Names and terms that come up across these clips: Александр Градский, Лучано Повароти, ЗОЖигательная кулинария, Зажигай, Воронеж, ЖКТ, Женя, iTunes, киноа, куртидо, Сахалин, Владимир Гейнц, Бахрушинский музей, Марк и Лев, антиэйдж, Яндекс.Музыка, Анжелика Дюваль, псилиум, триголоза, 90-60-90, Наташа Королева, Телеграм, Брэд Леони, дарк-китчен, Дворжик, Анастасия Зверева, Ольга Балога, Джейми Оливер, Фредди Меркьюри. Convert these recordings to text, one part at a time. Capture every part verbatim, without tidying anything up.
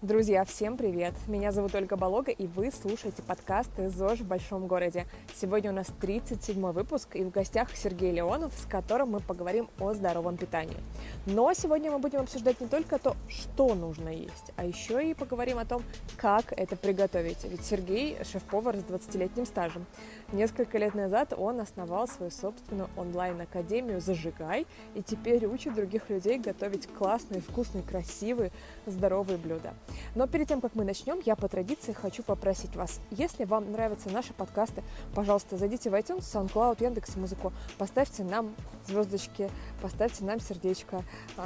Друзья, всем привет! Меня зовут Ольга Балога, и вы слушаете подкаст «ЗОЖ в большом городе». Сегодня у нас тридцать седьмой выпуск, и в гостях Сергей Леонов, с которым мы поговорим о здоровом питании. Но сегодня мы будем обсуждать не только то, что нужно есть, а еще и поговорим о том, как это приготовить. Ведь Сергей – шеф-повар с двадцатилетним стажем. Несколько лет назад он основал свою собственную онлайн-академию «Зажигай» и теперь учит других людей готовить классные, вкусные, красивые, здоровые блюда. Но перед тем, как мы начнем, я по традиции хочу попросить вас, если вам нравятся наши подкасты, пожалуйста, зайдите в iTunes, SoundCloud, Яндекс.Музыку, поставьте нам звездочки, поставьте нам сердечко,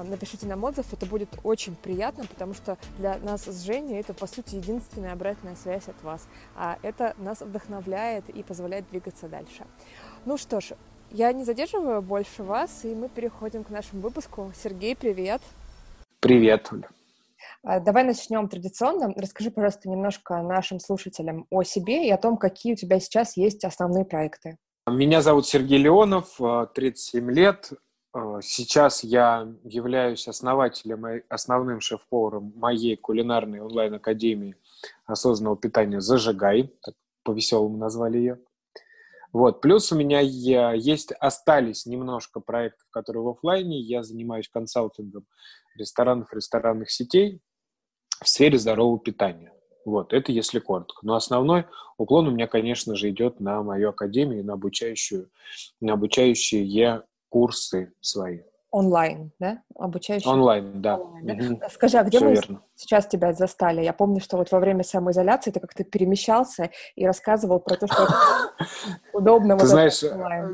напишите нам отзыв, это будет очень приятно, потому что для нас с Женей это, по сути, единственная обратная связь от вас, а это нас вдохновляет и позволяет двигаться дальше. Ну что ж, я не задерживаю больше вас, и мы переходим к нашему выпуску. Сергей, привет! Привет, Оля! Давай начнем традиционно. Расскажи, пожалуйста, немножко нашим слушателям о себе и о том, какие у тебя сейчас есть основные проекты. Меня зовут Сергей Леонов, тридцать семь лет. Сейчас я являюсь основателем и основным шеф-поваром моей кулинарной онлайн-академии осознанного питания «Зажигай». Так по-веселому назвали ее. Вот. Плюс у меня есть, остались немножко проектов, которые в офлайне. Я занимаюсь консалтингом ресторанов, ресторанных сетей в сфере здорового питания. Вот, это если коротко. Но основной уклон у меня, конечно же, идет на мою академию, на обучающую, на обучающие курсы свои. Онлайн, да? Обучающие? Онлайн, да. Онлайн, да? Угу. Скажи, а где Все мы верно. сейчас тебя застали? Я помню, что вот во время самоизоляции ты как-то перемещался и рассказывал про то, что удобно. Ты знаешь,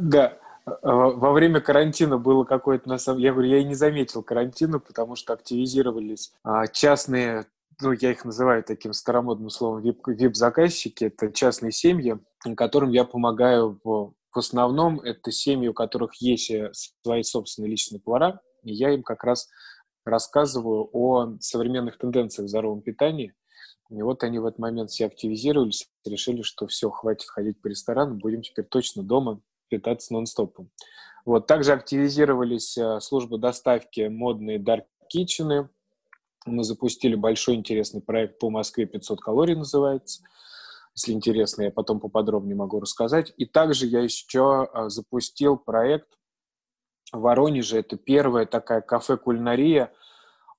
да. Во время карантина было какое-то... На самом... Я говорю, я и не заметил карантина, потому что активизировались частные, ну, я их называю таким старомодным словом, вип-заказчики. Это частные семьи, которым я помогаю. В, в основном это семьи, у которых есть свои собственные личные повара. И я им как раз рассказываю о современных тенденциях в здоровом питании. И вот они в этот момент все активизировались, решили, что все, хватит ходить по ресторанам, будем теперь точно дома питаться нон-стопом. Вот. Также активизировались службы доставки, модные дарк-китчены. Мы запустили большой интересный проект «По Москве пятьсот калорий» называется. Если интересно, я потом поподробнее могу рассказать. И также я еще запустил проект в Воронеже. Это первая такая кафе-кулинария,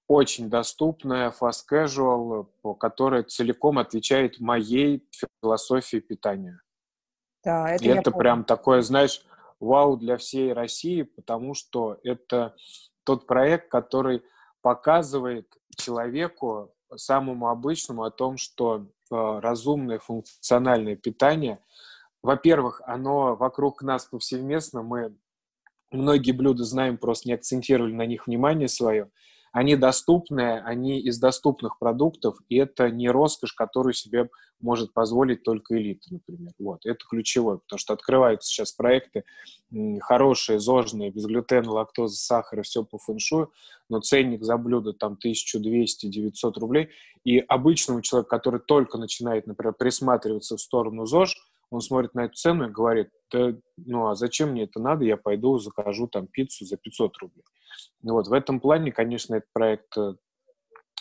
очень доступная, fast-casual, которая целиком отвечает моей философии питания. Да, это это прям такое, знаешь, вау для всей России, потому что это тот проект, который показывает человеку, самому обычному, о том, что э, разумное функциональное питание, во-первых, оно вокруг нас повсеместно, мы многие блюда знаем, просто не акцентировали на них внимание свое, они доступные, они из доступных продуктов, и это не роскошь, которую себе может позволить только элита, например. Вот, это ключевое, потому что открываются сейчас проекты хорошие, зожные, без глютена, лактозы, сахара, все по фэншую, но ценник за блюдо там тысяча двести - девятьсот рублей, и обычному человеку, который только начинает, например, присматриваться в сторону ЗОЖ, он смотрит на эту цену и говорит, да, ну а зачем мне это надо, я пойду закажу там пиццу за пятьсот рублей. Вот, в этом плане, конечно, этот проект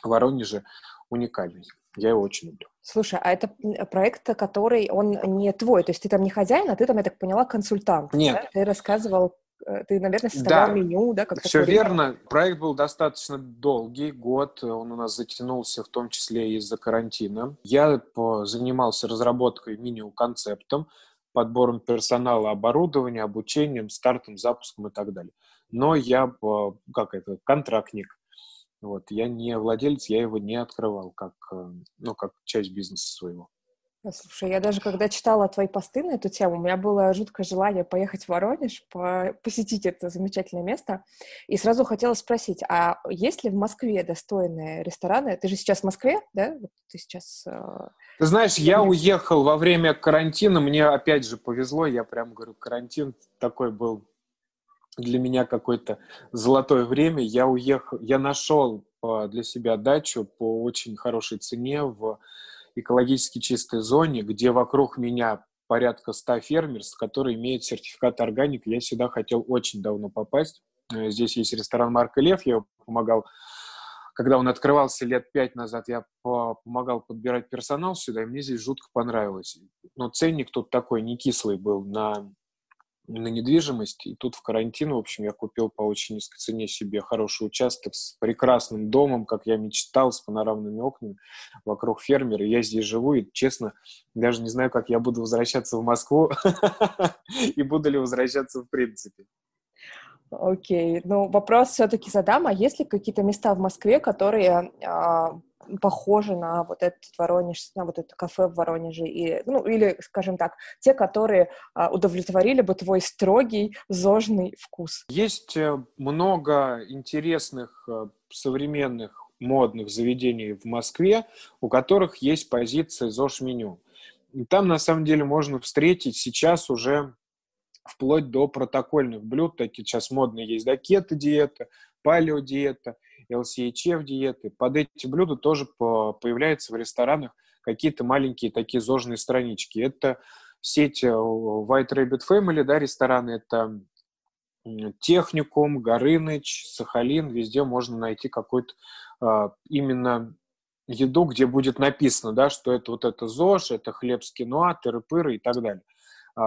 Воронежа уникальный. Я его очень люблю. Слушай, а это проект, который, он не твой, то есть ты там не хозяин, а ты там, я так поняла, консультант. Нет. Да? Ты рассказывал, ты, наверное, составлял да. меню, да? Как Все верно. Проект был достаточно долгий, год, он у нас затянулся, в том числе из-за карантина. Я занимался разработкой меню-концептом, подбором персонала, оборудования, обучением, стартом, запуском и так далее. Но я, как это, контрактник. Вот, я не владелец, я его не открывал как, ну, как часть бизнеса своего. Слушай, я даже когда читала твои посты на эту тему, у меня было жуткое желание поехать в Воронеж, по- посетить это замечательное место. И сразу хотела спросить, а есть ли в Москве достойные рестораны? Ты же сейчас в Москве, да? Ты сейчас... Ты знаешь, я уехал во время карантина, мне опять же повезло, я прям говорю, карантин такой был... Для меня какое-то золотое время. Я уехал, я нашел для себя дачу по очень хорошей цене в экологически чистой зоне, где вокруг меня порядка ста фермерств, которые имеют сертификат органик. Я сюда хотел очень давно попасть. Здесь есть ресторан «Марк и Лев», я его помогал когда он открывался лет пять назад, я помогал подбирать персонал сюда, и мне здесь жутко понравилось. Но ценник тут такой не кислый был на, на недвижимость. И тут в карантин, в общем, я купил по очень низкой цене себе хороший участок с прекрасным домом, как я мечтал, с панорамными окнами вокруг фермера. Я здесь живу, и, честно, даже не знаю, как я буду возвращаться в Москву и буду ли возвращаться в принципе. Окей. Okay. Ну, вопрос все-таки задам. А есть ли какие-то места в Москве, которые а, похожи на вот этот Воронеж, на вот это кафе в Воронеже? И, ну, или, скажем так, те, которые а, удовлетворили бы твой строгий зожный вкус? Есть много интересных, современных, модных заведений в Москве, у которых есть позиция ЗОЖ-меню. И там, на самом деле, можно встретить сейчас уже вплоть до протокольных блюд, такие сейчас модные есть, да, кето-диета, палео-диета, эл си эйч эф-диеты. Под эти блюда тоже по- появляются в ресторанах какие-то маленькие такие зожные странички. Это сеть White Rabbit Family, да, рестораны, это Техникум, Горыныч, Сахалин, везде можно найти какую-то а, именно еду, где будет написано, да, что это вот это ЗОЖ, это хлеб с киноа, тыры-пыры и так далее.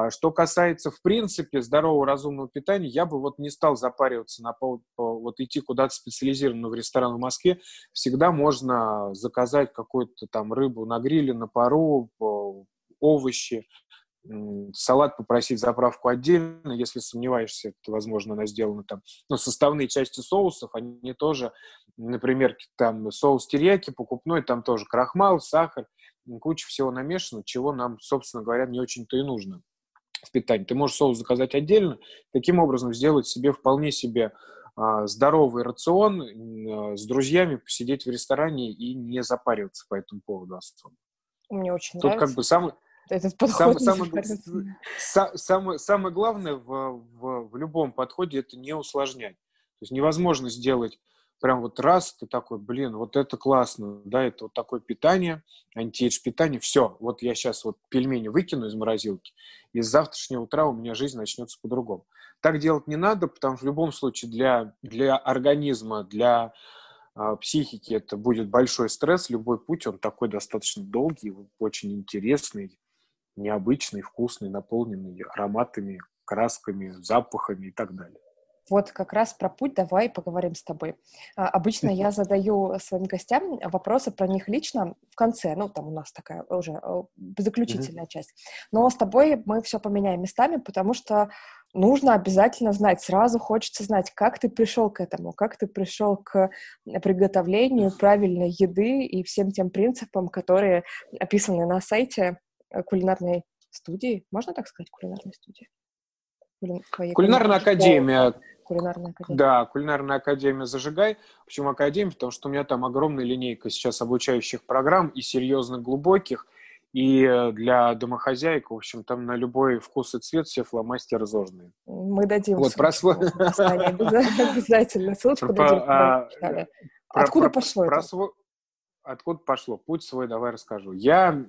Что касается, в принципе, здорового, разумного питания, я бы вот не стал запариваться на поводу, вот идти куда-то специализированно в ресторан в Москве. Всегда можно заказать какую-то там рыбу на гриле, на пару, овощи, салат попросить заправку отдельно, если сомневаешься, это, возможно, она сделана там. Но составные части соусов, они тоже, например, там соус терияки покупной, там тоже крахмал, сахар, куча всего намешано, чего нам, собственно говоря, не очень-то и нужно в питании. Ты можешь соус заказать отдельно, таким образом сделать себе вполне себе а, здоровый рацион, а, с друзьями посидеть в ресторане и не запариваться по этому поводу особо. Мне очень Тут нравится. Как бы сам, этот подход. Сам, сам, сам, сам, самое главное в, в, в любом подходе — это не усложнять. То есть невозможно сделать прям вот раз, ты такой, блин, вот это классно, да, это вот такое питание, антиэйдж питание, все, вот я сейчас вот пельмени выкину из морозилки, и с завтрашнего утра у меня жизнь начнется по-другому. Так делать не надо, потому что в любом случае для, для организма, для э, психики это будет большой стресс, любой путь, он такой достаточно долгий, очень интересный, необычный, вкусный, наполненный ароматами, красками, запахами и так далее. Вот как раз про путь давай поговорим с тобой. А, обычно я задаю своим гостям вопросы про них лично в конце, ну, там у нас такая уже заключительная mm-hmm. часть. Но с тобой мы все поменяем местами, потому что нужно обязательно знать, сразу хочется знать, как ты пришел к этому, как ты пришел к приготовлению правильной еды и всем тем принципам, которые описаны на сайте кулинарной студии. Можно так сказать, кулинарной студии? Кулинарная, кулинарная академия. Кулинарная академия. Да, кулинарная академия «Зажигай». Почему академия? Потому что у меня там огромная линейка сейчас обучающих программ и серьезных, глубоких, и для домохозяек, в общем, там на любой вкус и цвет все фломастеры зожные. Мы дадим вот, ссылочку. Обязательно ссылочку дадим. Откуда пошло это? Откуда пошло? Путь свой давай расскажу. Я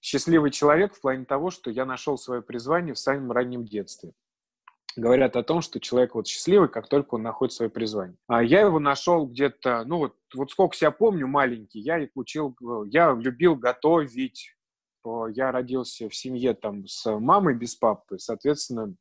счастливый человек в плане того, что я нашел свое призвание в самом раннем детстве. Говорят о том, что человек вот счастливый, как только он находит свое призвание. А я его нашел где-то, ну вот, вот сколько себя помню, маленький, я учил, я любил готовить. Я родился в семье там с мамой без папы, соответственно,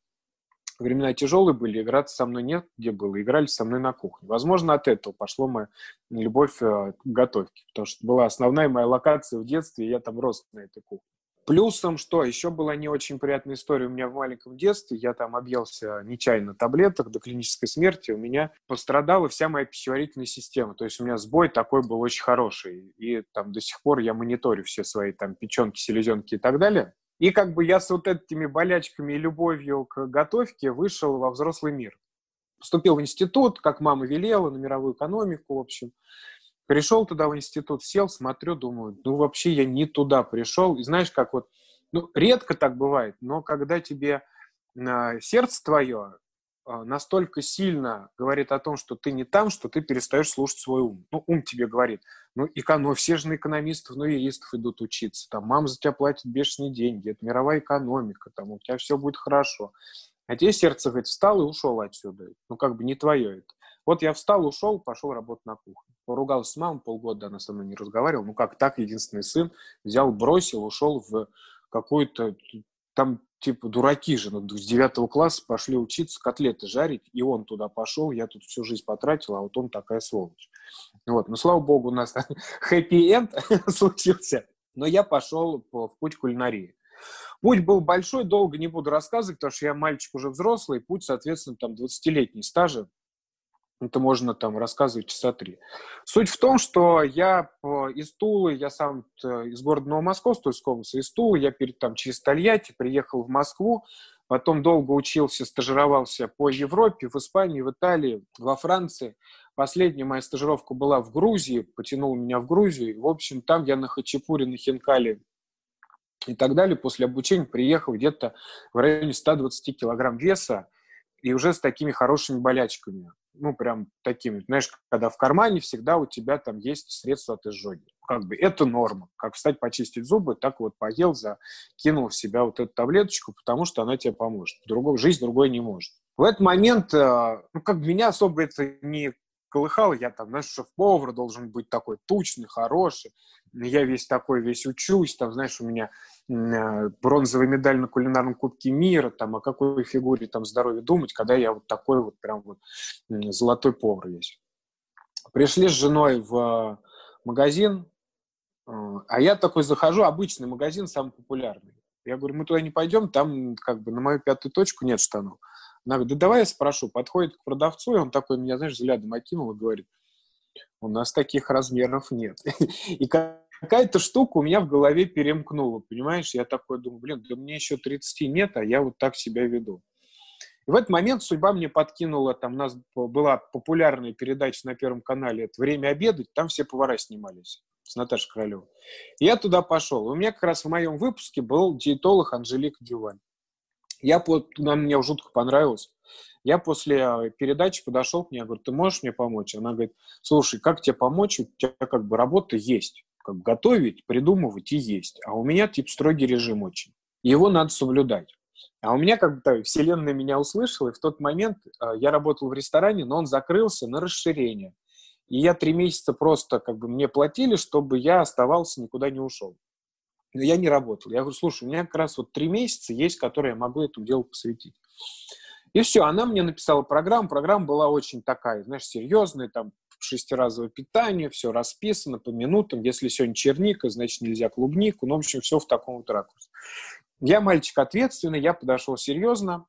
времена тяжелые были, играться со мной нет где было, играли со мной на кухне. Возможно, от этого пошла моя любовь к готовке, потому что была основная моя локация в детстве, и я там рос на этой кухне. Плюсом, что еще была не очень приятная история у меня в маленьком детстве, я там объелся нечаянно таблеток до клинической смерти, у меня пострадала вся моя пищеварительная система, то есть у меня сбой такой был очень хороший, и там до сих пор я мониторю все свои там печенки, селезенки и так далее. И как бы я с вот этими болячками и любовью к готовке вышел во взрослый мир. Поступил в институт, как мама велела, на мировую экономику, в общем. Пришел туда в институт, сел, смотрю, думаю, ну вообще я не туда пришел. И знаешь, как вот, ну редко так бывает, но когда тебе сердце твое настолько сильно говорит о том, что ты не там, что ты перестаешь слушать свой ум. Ну, ум тебе говорит, ну, эконом, все же на экономистов, на юристов идут учиться, там, мама за тебя платит бешеные деньги, это мировая экономика, там, у тебя все будет хорошо. А тебе сердце, говорит, встал и ушел отсюда. Ну, как бы не твое это. Вот я встал, ушел, пошел работать на кухне. Поругался с мамой полгода, она со мной не разговаривала. Ну как так, единственный сын взял, бросил, ушел в какую-то... Там типа дураки же, ну, с девятого класса пошли учиться котлеты жарить, и он туда пошел, я тут всю жизнь потратил, а вот он такая сволочь. Вот, ну слава богу, у нас хэппи-энд случился, но я пошел в путь кулинарии. Путь был большой, долго не буду рассказывать, потому что я мальчик уже взрослый, путь, соответственно, там двадцатилетний стажа. Это можно там рассказывать часа три. Суть в том, что я из Тулы, я сам из города Новомосковска, из Комса, из Тулы, я перед, там, через Тольятти приехал в Москву, потом долго учился, стажировался по Европе, в Испании, в Италии, во Франции. Последняя моя стажировка была в Грузии, потянул меня в Грузию. В общем, там я на хачапури, на хинкали и так далее. После обучения приехал где-то в районе ста двадцати килограмм веса и уже с такими хорошими болячками. Ну, прям такими, знаешь, когда в кармане всегда у тебя там есть средства от изжоги. Как бы это норма. Как встать, почистить зубы, так вот поел, закинул в себя вот эту таблеточку, потому что она тебе поможет. Другой, жизнь другой не может. В этот момент, ну, как бы меня особо это не колыхало. Я там, знаешь, шеф-повар должен быть такой тучный, хороший. Я весь такой, весь учусь. Там, знаешь, у меня бронзовая медаль на кулинарном кубке мира, там, о какой фигуре там здоровье думать, когда я вот такой вот прям вот золотой повар весь. Пришли с женой в магазин, а я такой захожу, обычный магазин, самый популярный. Я говорю, мы туда не пойдем, там как бы на мою пятую точку нет штанов. Она говорит, да давай я спрошу. Подходит к продавцу, и он такой меня, знаешь, взглядом окинул и говорит, у нас таких размеров нет. И как какая-то штука у меня в голове перемкнула, понимаешь? Я такой думаю, блин, да мне еще тридцати нет, а я вот так себя веду. И в этот момент судьба мне подкинула, там у нас была популярная передача на Первом канале, это «Время обедать», там все повара снимались с Наташей Королевой. И я туда пошел. И у меня как раз в моем выпуске был диетолог Анжелика Дюваль. Я, она мне жутко понравилась. Я после передачи подошел к ней, я говорю, ты можешь мне помочь? Она говорит, слушай, как тебе помочь? У тебя как бы работа есть. Как готовить, придумывать и есть. А у меня, типа, строгий режим очень. Его надо соблюдать. А у меня, как бы, вселенная меня услышала, и в тот момент э, я работал в ресторане, но он закрылся на расширение. И я три месяца просто, как бы, мне платили, чтобы я оставался, никуда не ушел. Но я не работал. Я говорю, слушай, у меня как раз вот три месяца есть, которые я могу этому делу посвятить. И все, она мне написала программу. Программа была очень такая, знаешь, серьезная, там, шестиразовое питание, все расписано по минутам. Если сегодня черника, значит, нельзя клубнику. Ну, в общем, все в таком вот ракурсе. Я мальчик ответственный, я подошел серьезно.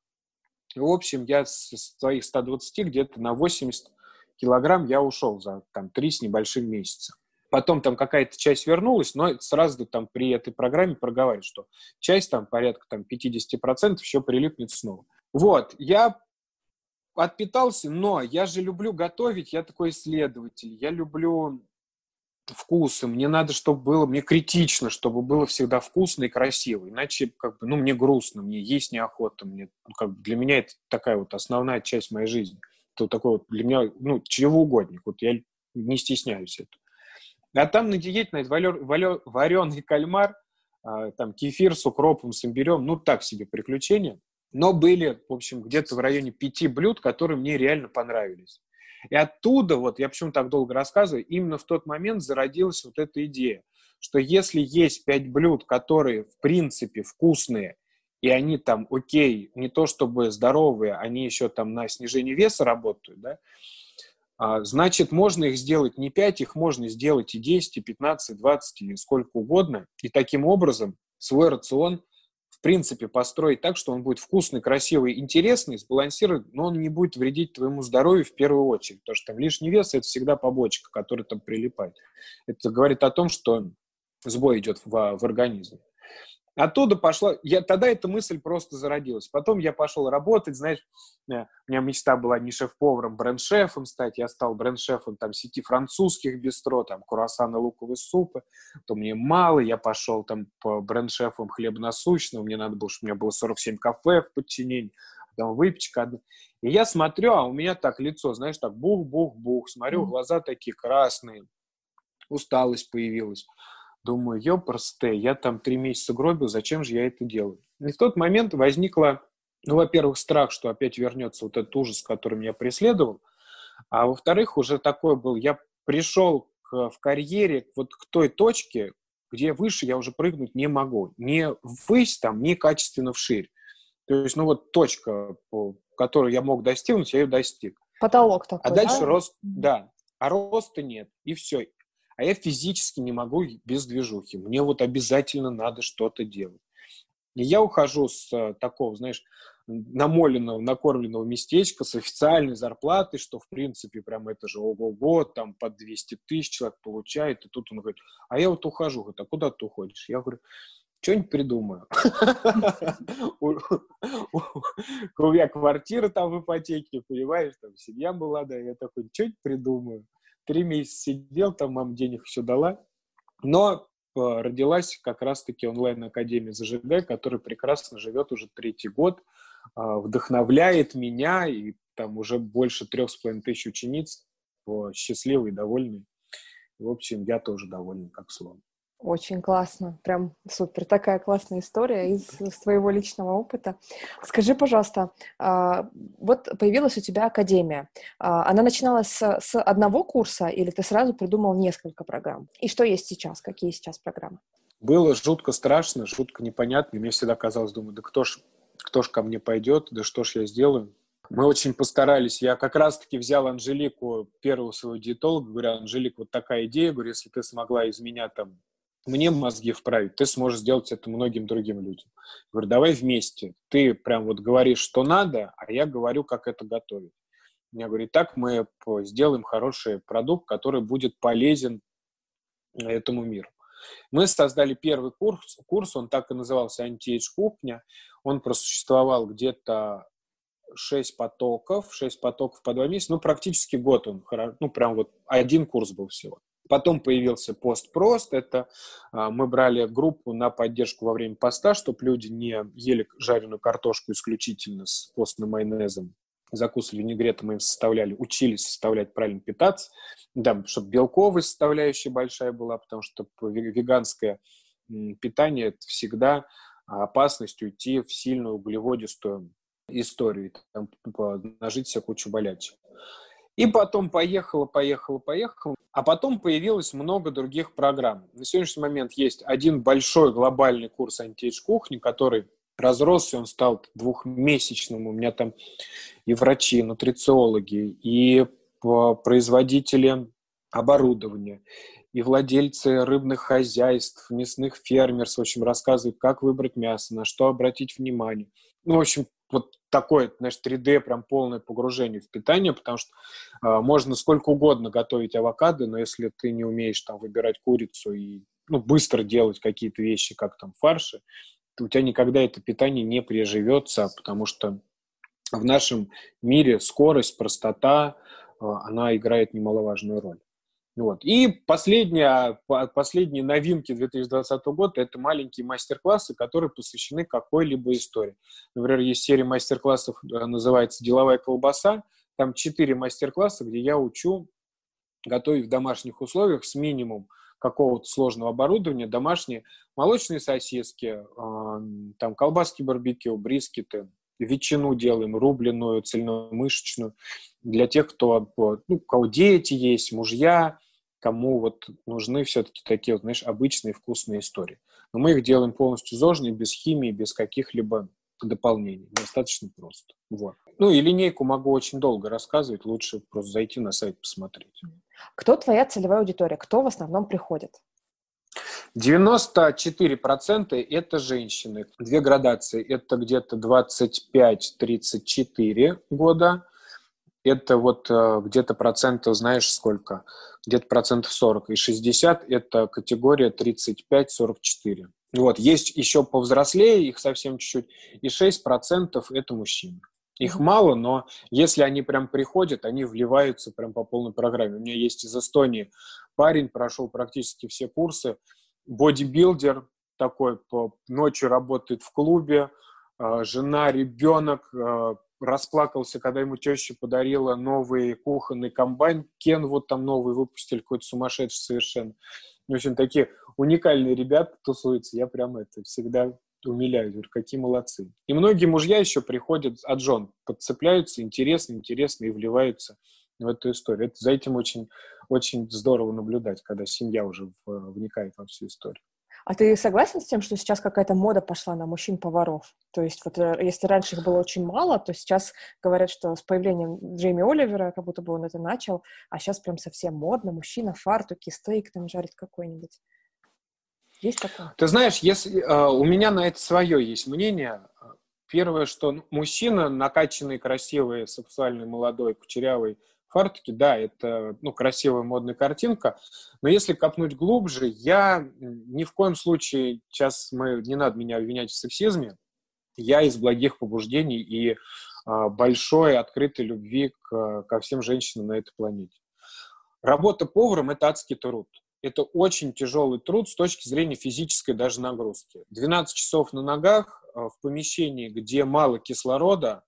В общем, я с своих ста двадцати где-то на восемьдесят килограмм я ушел за там три с небольшим месяца. Потом там какая-то часть вернулась, но сразу там при этой программе проговаривали, что часть там порядка там пятьдесят процентов еще прилипнет снова. Вот, я отпитался, но я же люблю готовить, я такой исследователь, я люблю вкусы, мне надо, чтобы было, мне критично, чтобы было всегда вкусно и красиво, иначе, как бы, ну, мне грустно, мне есть неохота, мне, ну, как бы, для меня это такая вот основная часть моей жизни, это вот такой вот для меня, ну, чревоугодник, вот я не стесняюсь этого. А там на диете, на этот валер, валер, вареный кальмар, там, кефир с укропом, с имбирем, ну, так себе приключения. Но были, в общем, где-то в районе пяти блюд, которые мне реально понравились. И оттуда, вот я почему так долго рассказываю, именно в тот момент зародилась вот эта идея, что если есть пять блюд, которые, в принципе, вкусные, и они там, окей, не то чтобы здоровые, они еще там на снижение веса работают, да, значит, можно их сделать не пять, их можно сделать и десять, и пятнадцать, и двадцать, или сколько угодно. И таким образом свой рацион в принципе построить так, что он будет вкусный, красивый, интересный, сбалансированный, но он не будет вредить твоему здоровью в первую очередь, потому что там лишний вес – это всегда побочка, которая там прилипает. Это говорит о том, что сбой идет в, в организме. Оттуда пошла, я, тогда эта мысль просто зародилась. Потом я пошел работать, знаешь, у меня мечта была не шеф-поваром, бренд-шефом стать. Я стал бренд-шефом там сети французских бистро, там круассаны, луковые супы. То мне мало, я пошел там по бренд-шефам хлебонасущного. Мне надо было, чтобы у меня было сорок семь кафе в подчинении, там выпечка одна. И я смотрю, а у меня так лицо, знаешь, так бух-бух-бух. Смотрю, глаза такие красные, усталость появилась. Думаю, ёпрсте, я там три месяца гробил, зачем же я это делаю? И в тот момент возникло, ну, во-первых, страх, что опять вернется вот этот ужас, который меня преследовал, а во-вторых, уже такой был, я пришел к, в карьере вот к той точке, где выше я уже прыгнуть не могу. Не ввысь там, не качественно вширь. То есть, ну вот точка, которую я мог достигнуть, я ее достиг. Потолок такой, а дальше да? рост, да. А роста нет, и все. А я физически не могу без движухи. Мне вот обязательно надо что-то делать. И я ухожу с такого, знаешь, намоленного, накормленного местечка с официальной зарплатой, что, в принципе, прям это же ого-го, там по двести тысяч человек получает. И тут он говорит, а я вот ухожу. Говорит, а куда ты уходишь? Я говорю, что-нибудь придумаю. У меня квартира там в ипотеке, понимаешь, там семья была, да, я такой, что-нибудь придумаю. Три месяца сидел, там мама денег еще дала. Но родилась как раз-таки онлайн-академия «Зажигай», которая прекрасно живет уже третий год, вдохновляет меня, и там уже больше трех с половиной тысяч учениц, счастливые, довольные. В общем, я тоже доволен, как слон. Очень классно, прям супер. Такая классная история из своего личного опыта. Скажи, пожалуйста, вот появилась у тебя академия. Она начиналась с одного курса или ты сразу придумал несколько программ? И что есть сейчас? Какие сейчас программы? Было жутко страшно, жутко непонятно. Мне всегда казалось, думаю, да кто ж, кто ж ко мне пойдет, да что ж я сделаю? Мы очень постарались. Я как раз-таки взял Анжелику, первого своего диетолога, говорю, Анжелика, вот такая идея, говорю, если ты смогла из меня там мне мозги вправить, ты сможешь сделать это многим другим людям. Я говорю, давай вместе. Ты прям вот говоришь, что надо, а я говорю, как это готовить. Я говорю, так мы сделаем хороший продукт, который будет полезен этому миру. Мы создали первый курс, курс, он так и назывался «Антиэйдж кухня». Он просуществовал где-то шесть потоков, шесть потоков по два месяца, ну практически год он, ну прям вот один курс был всего. Потом появился пост-прост, это а, мы брали группу на поддержку во время поста, чтобы люди не ели жареную картошку исключительно с постным майонезом, закусывали винегретом, мы им составляли, учились составлять правильно питаться, да, чтобы белковая составляющая большая была, потому что веганское питание – это всегда опасность уйти в сильную углеводистую историю, там, нажить себе кучу болячек. И потом поехала, поехала, поехала. А потом появилось много других программ. На сегодняшний момент есть один большой глобальный курс «Антиэйдж кухни», который разросся, он стал двухмесячным. У меня там и врачи, и нутрициологи, и производители оборудования, и владельцы рыбных хозяйств, мясных фермерств, в общем, рассказывают, как выбрать мясо, на что обратить внимание. Ну, в общем, вот такое, знаешь, три дэ, прям полное погружение в питание, потому что э, можно сколько угодно готовить авокадо, но если ты не умеешь там выбирать курицу и ну, быстро делать какие-то вещи, как там фарши, то у тебя никогда это питание не приживется, потому что в нашем мире скорость, простота, э, она играет немаловажную роль. Вот. И последняя, последние новинки две тысячи двадцатого года – это маленькие мастер-классы, которые посвящены какой-либо истории. Например, есть серия мастер-классов, называется «Деловая колбаса». Там четыре мастер-класса, где я учу готовить в домашних условиях с минимум какого-то сложного оборудования домашние молочные сосиски, там колбаски барбекю, брискеты, ветчину делаем, рубленую, цельномышечную. Для тех, кто, ну, у кого дети есть, мужья, кому вот нужны все-таки такие, вот, знаешь, обычные вкусные истории. Но мы их делаем полностью зожные, без химии, без каких-либо дополнений. Достаточно просто. Вот. Ну и линейку могу очень долго рассказывать. Лучше просто зайти на сайт, посмотреть. Кто твоя целевая аудитория? Кто в основном приходит? девяносто четыре процента это женщины. Две градации. Это где-то двадцать пять - тридцать четыре года. Это вот где-то процентов, знаешь, сколько? Где-то процентов сорок. И шестьдесят – это категория тридцать пять - сорок четыре. Вот. Есть еще повзрослее, их совсем чуть-чуть. И шесть процентов – это мужчины. Их мало, но если они прям приходят, они вливаются прям по полной программе. У меня есть из Эстонии парень, прошел практически все курсы. Бодибилдер такой, ночью работает в клубе. Жена, ребенок – расплакался, когда ему теща подарила новый кухонный комбайн. Кен вот там новый выпустили, какой-то сумасшедший совершенно. В общем, такие уникальные ребята тусуются. Я прям это всегда умиляю. Говорю, какие молодцы. И многие мужья еще приходят от жен, подцепляются, интересно, интересно и вливаются в эту историю. Это, за этим очень очень здорово наблюдать, когда семья уже в, вникает во всю историю. А ты согласен с тем, что сейчас какая-то мода пошла на мужчин-поваров? То есть вот если раньше их было очень мало, то сейчас говорят, что с появлением Джейми Оливера, как будто бы он это начал, а сейчас прям совсем модно. Мужчина, фартуки, стейк там жарит какой-нибудь. Есть такое? Ты знаешь, если, э, у меня на это свое есть мнение. Первое, что мужчина, накачанный, красивый, сексуальный, молодой, кучерявый, фартуки, да, это, ну, красивая модная картинка, но если копнуть глубже, я ни в коем случае, сейчас мы, не надо меня обвинять в сексизме, я из благих побуждений и а, большой открытой любви к, ко всем женщинам на этой планете. Работа поваром – это адский труд. Это очень тяжелый труд с точки зрения физической даже нагрузки. двенадцать часов на ногах в помещении, где мало кислорода,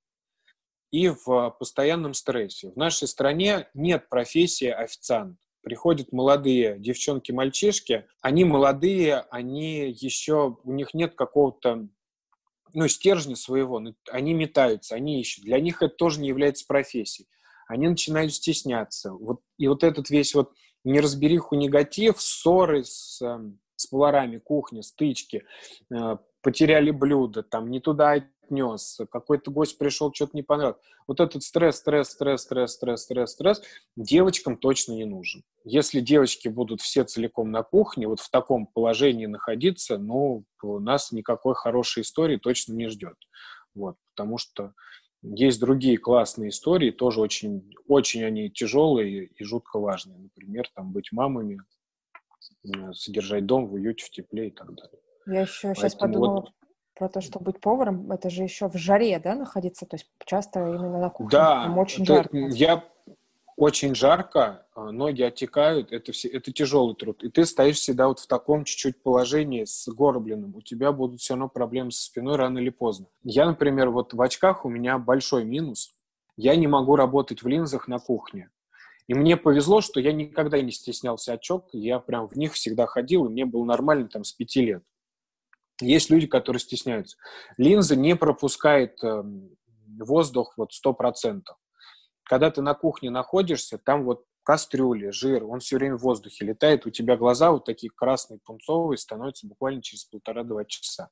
и в постоянном стрессе. В нашей стране нет профессии официант. Приходят молодые девчонки-мальчишки, они молодые, они еще, у них нет какого-то, ну, стержня своего, они метаются, они ищут. Для них это тоже не является профессией. Они начинают стесняться. Вот, и вот этот весь вот неразбериху, негатив, ссоры с, с поварами, кухня, стычки, потеряли блюдо, там, не туда отнес, какой-то гость пришел, что-то не понравилось. Вот этот стресс, стресс, стресс, стресс, стресс, стресс, стресс девочкам точно не нужен. Если девочки будут все целиком на кухне, вот в таком положении находиться, ну, у нас никакой хорошей истории точно не ждет. Вот, потому что есть другие классные истории, тоже очень, очень они тяжелые и жутко важные. Например, там, быть мамами, содержать дом в уюте, в тепле и так далее. Я еще Поэтому сейчас подумала вот... про то, что быть поваром, это же еще в жаре, да, находиться, то есть часто именно на кухне, да, там очень это, жарко. Я очень жарко, ноги отекают, это, все, это тяжелый труд, и ты стоишь всегда вот в таком чуть-чуть положении с горбленным, у тебя будут все равно проблемы со спиной рано или поздно. Я, например, вот в очках у меня большой минус, я не могу работать в линзах на кухне. И мне повезло, что я никогда не стеснялся очок, я прям в них всегда ходил, и мне было нормально там с пяти лет. Есть люди, которые стесняются. Линза не пропускает э, воздух вот сто процентов. Когда ты на кухне находишься, там вот кастрюли, жир, он все время в воздухе летает, у тебя глаза вот такие красные, пунцовые, становятся буквально через полтора-два часа.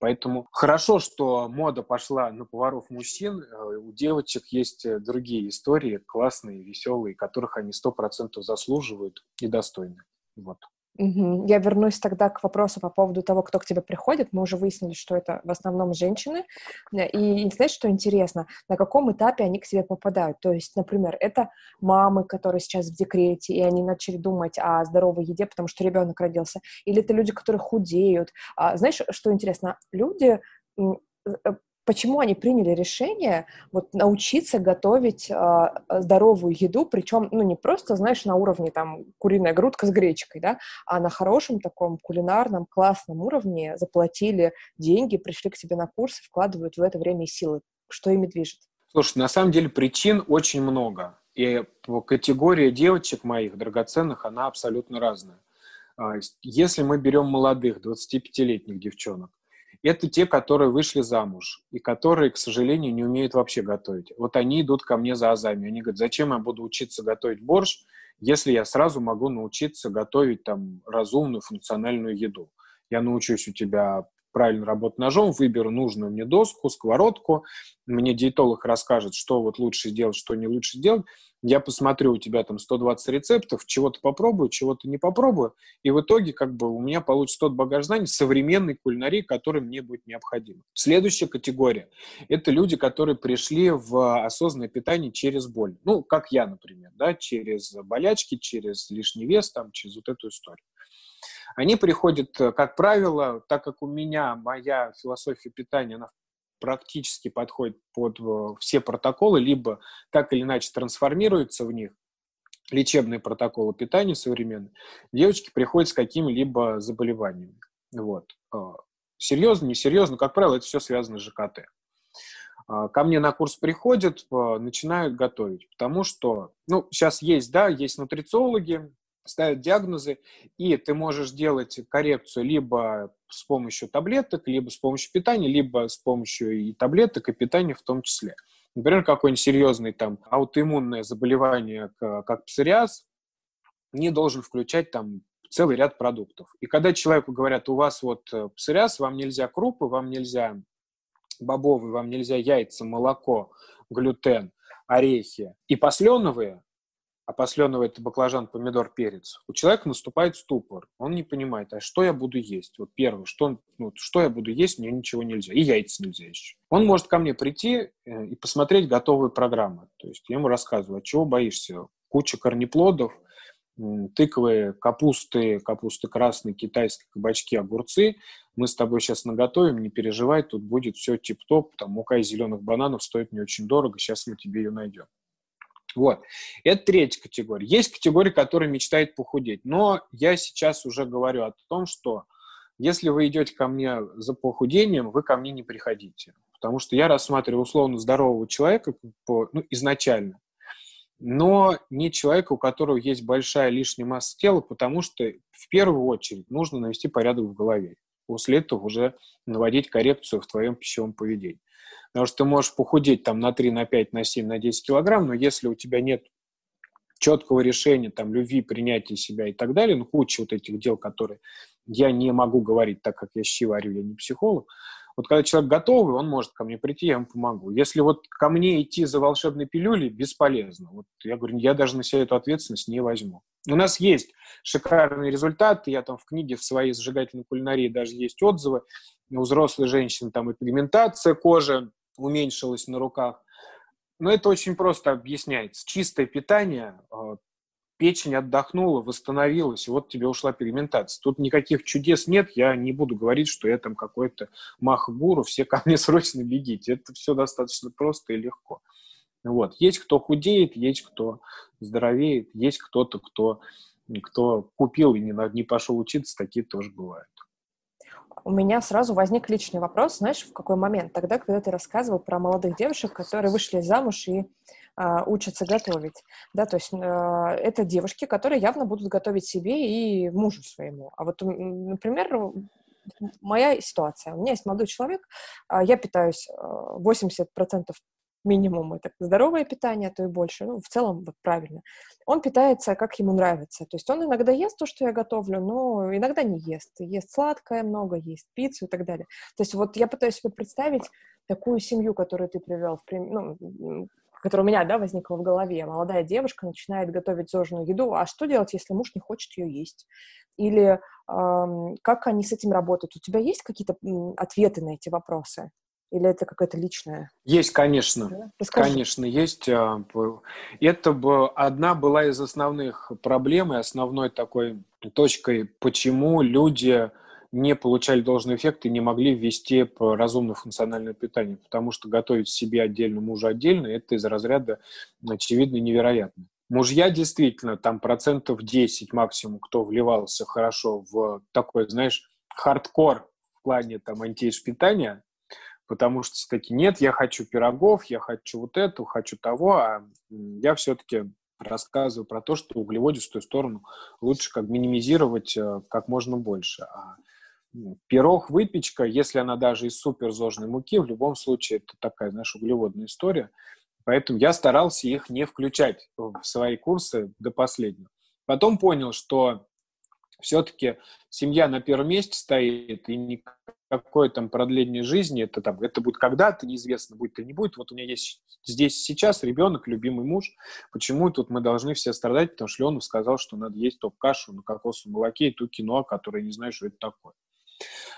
Поэтому хорошо, что мода пошла на поваров мужчин, у девочек есть другие истории, классные, веселые, которых они сто процентов заслуживают и достойны. Вот. Угу. Я вернусь тогда к вопросу по поводу того, кто к тебе приходит. Мы уже выяснили, что это в основном женщины. И знаешь, что интересно? На каком этапе они к тебе попадают? То есть, например, это мамы, которые сейчас в декрете, и они начали думать о здоровой еде, потому что ребенок родился. Или это люди, которые худеют. Знаешь, что интересно? Люди... Почему они приняли решение вот, научиться готовить э, здоровую еду, причем, ну, не просто, знаешь, на уровне, там, куриная грудка с гречкой, да, а на хорошем таком кулинарном, классном уровне заплатили деньги, пришли к тебе на курсы, вкладывают в это время и силы. Что ими движет? Слушай, на самом деле причин очень много. И категория девочек моих драгоценных, она абсолютно разная. Если мы берем молодых, двадцатипятилетних девчонок, это те, которые вышли замуж и которые, к сожалению, не умеют вообще готовить. Вот они идут ко мне за азами. Они говорят, зачем я буду учиться готовить борщ, если я сразу могу научиться готовить там разумную, функциональную еду. Я научусь у тебя правильно работать ножом, выберу нужную мне доску, сковородку. Мне диетолог расскажет, что вот лучше делать, что не лучше делать. Я посмотрю, у тебя там сто двадцать рецептов, чего-то попробую, чего-то не попробую, и в итоге как бы у меня получится тот багаж знаний современной кулинарии, который мне будет необходим. Следующая категория – это люди, которые пришли в осознанное питание через боль. Ну, как я, например, да, через болячки, через лишний вес, там, через вот эту историю. Они приходят, как правило, так как у меня моя философия питания, она практически подходит под все протоколы, либо так или иначе трансформируются в них лечебные протоколы питания современные, девочки приходят с какими-либо заболеваниями. Вот. Серьезно, несерьезно, как правило, это все связано с ЖКТ. Ко мне на курс приходят, начинают готовить, потому что, ну, сейчас есть, да, есть нутрициологи, ставят диагнозы, и ты можешь делать коррекцию либо с помощью таблеток, либо с помощью питания, либо с помощью и таблеток, и питания в том числе. Например, какое-нибудь серьезное там аутоиммунное заболевание, как псориаз, не должен включать там целый ряд продуктов. И когда человеку говорят, у вас вот псориаз, вам нельзя крупы, вам нельзя бобовые, вам нельзя яйца, молоко, глютен, орехи и посленовые, а посленовые – это баклажан, помидор, перец, у человека наступает ступор. Он не понимает, а что я буду есть? Вот первое, что, ну, что я буду есть, мне ничего нельзя. И яйца нельзя еще. Он может ко мне прийти и посмотреть готовые программы. То есть я ему рассказываю, от чего боишься? Куча корнеплодов, тыквы, капусты, капусты красные, китайские, кабачки, огурцы. Мы с тобой сейчас наготовим, не переживай, тут будет все тип-топ. Там мука из зеленых бананов стоит не очень дорого, сейчас мы тебе ее найдем. Вот. Это третья категория. Есть категория, которая мечтает похудеть. Но я сейчас уже говорю о том, что если вы идете ко мне за похудением, вы ко мне не приходите. Потому что я рассматриваю условно здорового человека по, ну, изначально, но не человека, у которого есть большая лишняя масса тела, потому что в первую очередь нужно навести порядок в голове. После этого уже наводить коррекцию в твоем пищевом поведении. Потому что ты можешь похудеть там на три, на пять, на семь, на десять килограмм, но если у тебя нет четкого решения, там, любви, принятия себя и так далее, ну, куча вот этих дел, которые я не могу говорить, так как я щи варю, я не психолог. Вот когда человек готовый, он может ко мне прийти, я ему помогу. Если вот ко мне идти за волшебной пилюлей, бесполезно. Вот я говорю, я даже на себя эту ответственность не возьму. У нас есть шикарные результаты. Я там в книге в своей «Зажигательной кулинарии» даже есть отзывы. У взрослой женщины там и пигментация кожи уменьшилась на руках. Но это очень просто объясняется. Чистое питание, печень отдохнула, восстановилась, и вот тебе ушла пигментация. Тут никаких чудес нет, я не буду говорить, что я там какой-то мах-гуру, все ко мне срочно бегите. Это все достаточно просто и легко. Вот. Есть кто худеет, есть кто здоровеет, есть кто-то, кто, кто купил и не, не пошел учиться, такие тоже бывают. У меня сразу возник личный вопрос, знаешь, в какой момент? Тогда, когда ты рассказывал про молодых девушек, которые вышли замуж и э, учатся готовить. Да, то есть э, это девушки, которые явно будут готовить себе и мужу своему. А вот, например, моя ситуация. У меня есть молодой человек, э, я питаюсь э, восемьдесят процентов минимум, это здоровое питание, а то и больше, ну, в целом вот, правильно. Он питается, как ему нравится. То есть он иногда ест то, что я готовлю, но иногда не ест. Ест сладкое много, ест пиццу и так далее. То есть вот я пытаюсь себе представить такую семью, которую ты привел, ну, которая у меня, да, возникла в голове. Молодая девушка начинает готовить зожную еду. А что делать, если муж не хочет ее есть? Или эм, как они с этим работают? У тебя есть какие-то м, ответы на эти вопросы? Или это какая-то личная? Есть, конечно. Расскажи. Конечно, есть. Это одна была из основных проблем и основной такой точкой, почему люди не получали должный эффект и не могли ввести разумное функциональное питание. Потому что готовить себе отдельно, мужа отдельно, это из разряда очевидно невероятно. Мужья действительно, там процентов десять максимум, кто вливался хорошо в такой, знаешь, хардкор в плане там антиэйдж-питания, потому что все-таки нет, я хочу пирогов, я хочу вот это, хочу того, а я все-таки рассказываю про то, что углеводистую сторону лучше как минимизировать как можно больше. А пирог, выпечка, если она даже из суперзожной муки, в любом случае это такая, знаешь, углеводная история, поэтому я старался их не включать в свои курсы до последнего. Потом понял, что все-таки семья на первом месте стоит, и никакое там продление жизни, это, там, это будет когда-то, неизвестно, будет или не будет. Вот у меня есть здесь сейчас ребенок, любимый муж. Почему тут мы должны все страдать? Потому что Леонов сказал, что надо есть топ-кашу на кокосовом молоке и ту киноа, которое не знаю, что это такое.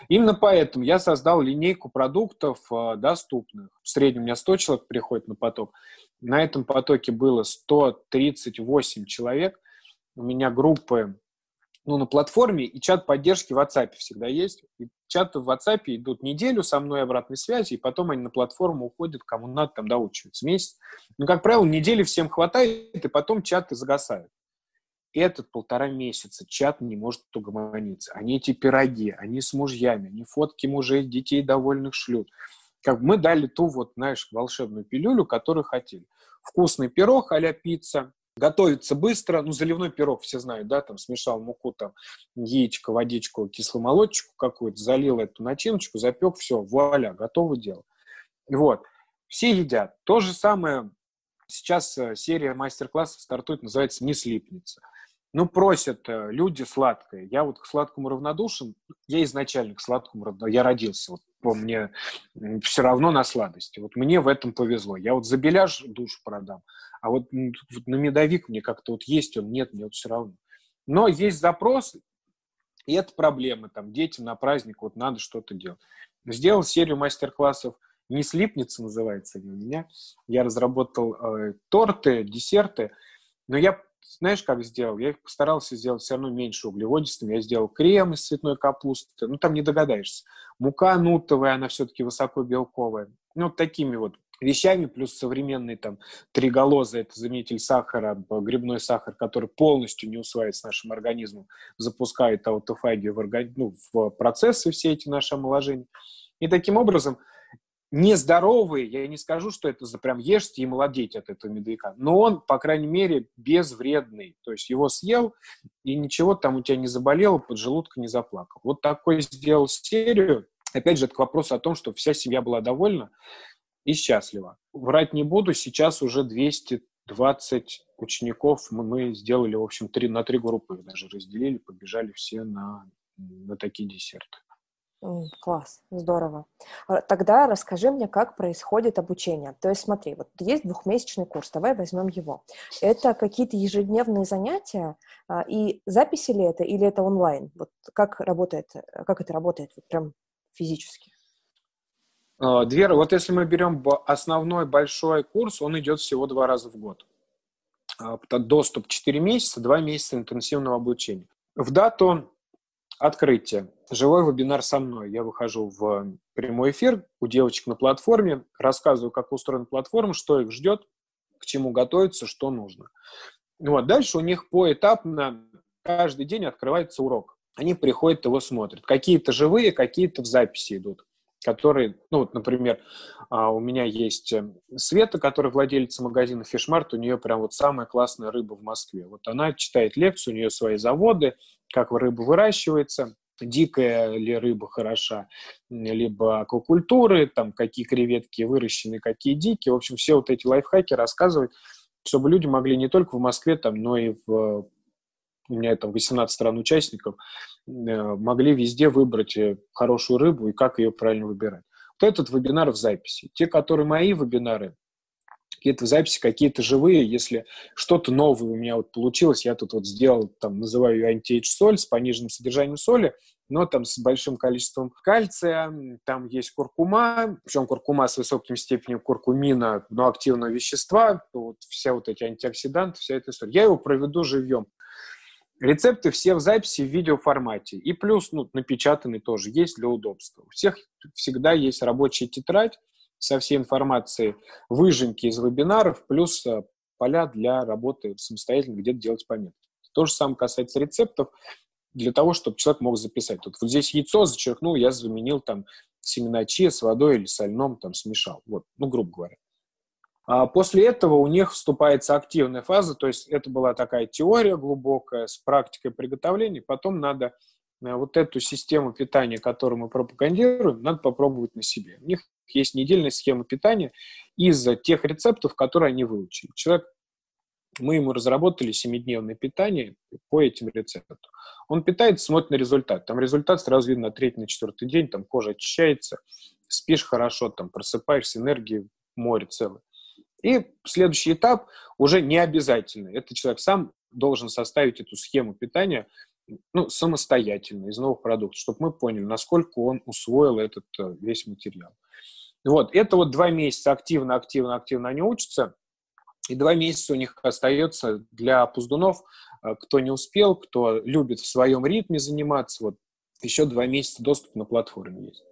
Именно поэтому я создал линейку продуктов доступных. В среднем у меня сто человек приходит на поток. На этом потоке было сто тридцать восемь человек. У меня группы, ну, на платформе, и чат поддержки в WhatsApp всегда есть. И чаты в WhatsApp идут неделю со мной обратной связи, и потом они на платформу уходят, кому надо, там доучиваются месяц. Но, как правило, недели всем хватает, и потом чаты загасают. Этот полтора месяца чат не может угомониться. Они эти пироги, они с мужьями, они фотки мужей, детей довольных шлют. Как мы дали ту, вот, знаешь, волшебную пилюлю, которую хотели. Вкусный пирог а-ля пицца. Готовится быстро, ну, заливной пирог, все знают, да, там, смешал муку, там, яичко, водичку, кисломолочку какую-то, залил эту начиночку, запек, все, вуаля, готово дело. Вот. Все едят. То же самое сейчас серия мастер-классов стартует, называется «Не слипнется». Ну, просят люди сладкое. Я вот к сладкому равнодушен. Я изначально к сладкому равнодушен. Я родился. Вот мне все равно на сладости. Вот мне в этом повезло. Я вот за беляш душу продам. А вот на медовик мне как-то вот есть он, нет, мне вот все равно. Но есть запрос, и это проблема. Там детям на праздник вот надо что-то делать. Сделал серию мастер-классов «Не слипнется», называется они у меня. Я разработал э, торты, десерты. Но я, знаешь, как сделал? Я их постарался сделать все равно меньше углеводистым. Я сделал крем из цветной капусты. Ну, там не догадаешься. Мука нутовая, она все-таки высокобелковая. Ну, такими вот вещами. Плюс современный там триголоза, это заменитель сахара, грибной сахар, который полностью не усваивается нашим организмом, запускает аутофагию в, органи... ну, в процессы все эти наши омоложения. И таким образом... Нездоровые, я не скажу, что это за прям ешьте и молодеть от этого медовика, но он, по крайней мере, безвредный. То есть его съел, и ничего там у тебя не заболело, поджелудка не заплакал. Вот такой сделал серию. Опять же, это к вопросу о том, что вся семья была довольна и счастлива. Врать не буду, сейчас уже двести двадцать учеников. Мы сделали, в общем, три, на три группы даже разделили, побежали все на, на такие десерты. Класс, здорово. Тогда расскажи мне, как происходит обучение. То есть смотри, вот есть двухмесячный курс, давай возьмем его. Это какие-то ежедневные занятия, и записи ли это, или это онлайн? Вот как работает, как это работает вот прям физически? Две, вот если мы берем основной большой курс, он идет всего два раза в год. Доступ четыре месяца, два месяца интенсивного обучения. В дату открытие. Живой вебинар со мной. Я выхожу в прямой эфир у девочек на платформе, рассказываю, как устроена платформа, что их ждет, к чему готовиться, что нужно. Вот. Дальше у них поэтапно каждый день открывается урок. Они приходят, его смотрят. Какие-то живые, какие-то в записи идут, которые, ну вот, например, у меня есть Света, которая владелица магазина «Фишмарт», у нее прям вот самая классная рыба в Москве. Вот она читает лекцию, у нее свои заводы, как рыба выращивается, дикая ли рыба хороша, либо аквакультуры, там, какие креветки выращены, какие дикие. В общем, все вот эти лайфхаки рассказывают, чтобы люди могли не только в Москве, там, но и в... У меня там восемнадцать стран-участников, могли везде выбрать хорошую рыбу и как ее правильно выбирать. Вот этот вебинар в записи. Те, которые мои вебинары, какие-то записи, какие-то живые. Если что-то новое у меня вот получилось, я тут вот сделал, там, называю ее анти-эйдж-соль с пониженным содержанием соли, но там с большим количеством кальция, там есть куркума, причем куркума с высоким степенью куркумина, но активного вещества, вот все вот эти антиоксиданты, вся эта история. Я его проведу живьем. Рецепты все в записи в видеоформате. И плюс, ну, напечатанный тоже есть для удобства. У всех всегда есть рабочая тетрадь со всей информацией, выжимки из вебинаров, плюс поля для работы самостоятельно, где-то делать пометки. То же самое касается рецептов, для того, чтобы человек мог записать. Вот, вот здесь яйцо зачеркнул, я заменил там семена чиа с водой или со льном, там смешал. Вот, ну, грубо говоря. После этого у них вступается активная фаза, то есть это была такая теория глубокая с практикой приготовления, потом надо вот эту систему питания, которую мы пропагандируем, надо попробовать на себе. У них есть недельная схема питания из тех рецептов, которые они выучили. Человек, мы ему разработали семидневное питание по этим рецептам. Он питается, смотрит на результат. Там результат сразу видно на третий, на четвертый день, там кожа очищается, спишь хорошо, там просыпаешься, энергии море целое. И следующий этап уже не обязательно. Это человек сам должен составить эту схему питания, ну, самостоятельно из новых продуктов, чтобы мы поняли, насколько он усвоил этот весь материал. Вот. Это вот два месяца активно, активно, активно они учатся. И два месяца у них остается для опоздунов, кто не успел, кто любит в своем ритме заниматься. Вот еще два месяца доступ на платформе есть.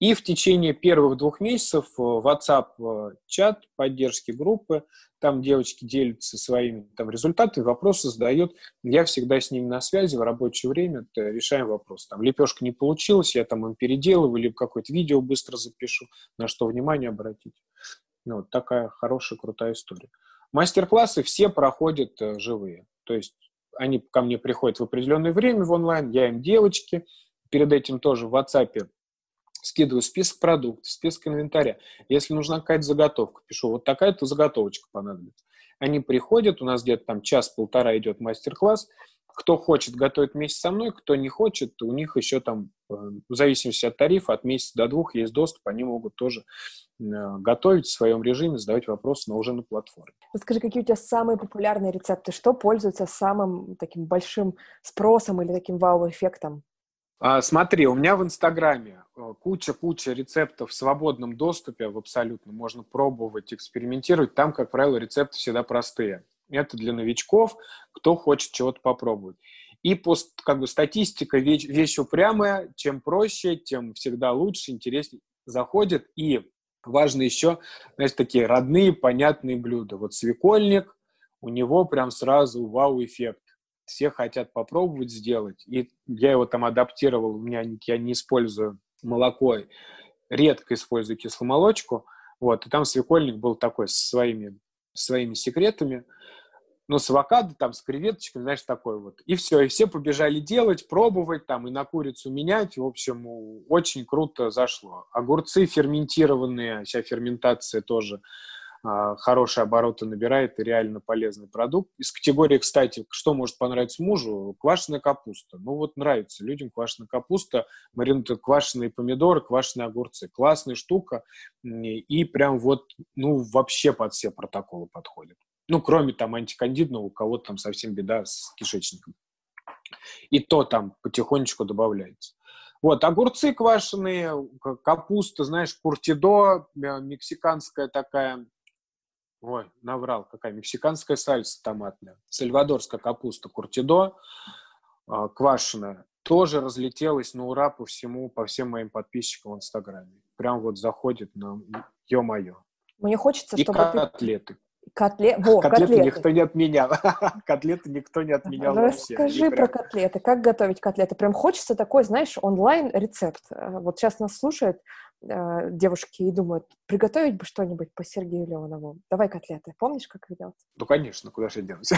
И в течение первых двух месяцев WhatsApp-чат поддержки группы, там девочки делятся своими там результатами, вопросы задают. Я всегда с ними на связи в рабочее время, решаем вопрос. Там лепешка не получилась, я там им переделываю, либо какое-то видео быстро запишу, на что внимание обратить. Ну, вот такая хорошая, крутая история. Мастер-классы все проходят живые. То есть они ко мне приходят в определенное время в онлайн, я им девочки, перед этим тоже в WhatsApp скидываю список продуктов, список инвентаря. Если нужна какая-то заготовка, пишу, вот такая-то заготовочка понадобится. Они приходят, у нас где-то там час-полтора идет мастер-класс, Кто хочет, готовит вместе со мной, кто не хочет, у них еще там, в зависимости от тарифа, от месяца до двух есть доступ, они могут тоже готовить в своем режиме, задавать вопросы, но уже на платформе. Расскажи, какие у тебя самые популярные рецепты, что пользуется самым таким большим спросом или таким вау-эффектом? А, смотри, у меня в Инстаграме куча-куча рецептов в свободном доступе, в абсолютном, можно пробовать, экспериментировать, там, как правило, рецепты всегда простые. Это для новичков, кто хочет чего-то попробовать. И по, как бы, статистика вещь, вещь упрямая, чем проще, тем всегда лучше, интереснее заходит. И важно еще, знаешь, такие родные, понятные блюда. Вот свекольник, у него прям сразу вау-эффект. Все хотят попробовать сделать. И я его там адаптировал, у меня я не использую молоко, редко использую кисломолочку. Вот, и там свекольник был такой со своими, своими секретами. Но с авокадо, там, с креветочками, знаешь, такой вот. И все, и все побежали делать, пробовать, там, и на курицу менять. В общем, очень круто зашло. Огурцы ферментированные, сейчас ферментация тоже э, хорошие обороты набирает, и реально полезный продукт. Из категории, кстати, что может понравиться мужу, квашеная капуста. Ну, вот нравится людям квашеная капуста, маринуют квашеные помидоры, квашеные огурцы. Классная штука, и прям вот, ну, вообще под все протоколы подходит. Ну, кроме там антикандидного, у кого-то там совсем беда с кишечником. И то там потихонечку добавляется. Вот, огурцы квашеные, капуста, знаешь, куртидо, мексиканская такая... Ой, наврал, какая мексиканская сальса томатная. Сальвадорская капуста, куртидо, квашеная. Тоже разлетелась на ура по всему, по всем моим подписчикам в Инстаграме. Прям вот заходит на... Ё-моё. Мне хочется, чтобы... И котлеты. Котле... Во, котлеты, котлеты никто не отменял. Котлеты никто не отменял. Расскажи про котлеты. Как готовить котлеты? Прям хочется такой, знаешь, онлайн-рецепт. Вот сейчас нас слушают э, девушки и думают, приготовить бы что-нибудь по Сергею Леонову. Давай котлеты. Помнишь, как это делать? Ну, конечно, куда же делать?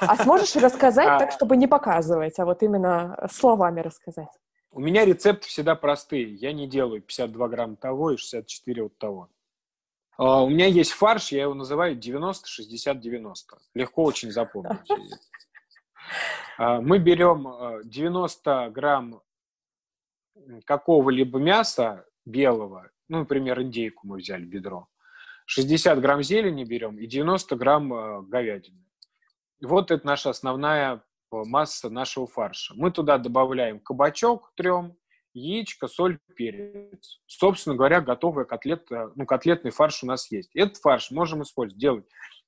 А сможешь рассказать так, чтобы не показывать, а вот именно словами рассказать? У меня рецепты всегда простые. Я не делаю пятьдесят два грамма того и шестьдесят четыре вот того. Uh, у меня есть фарш, я его называю девяносто шестьдесят девяносто. Легко очень запомнить. Uh, мы берем девяносто грамм какого-либо мяса белого, ну, например, индейку мы взяли, бедро, шестьдесят грамм зелени берем и девяносто грамм говядины. Вот это наша основная масса нашего фарша. Мы туда добавляем кабачок трем, яичко, соль, перец. Собственно говоря, готовая котлета, ну, котлетный фарш у нас есть. Этот фарш можем использовать, делать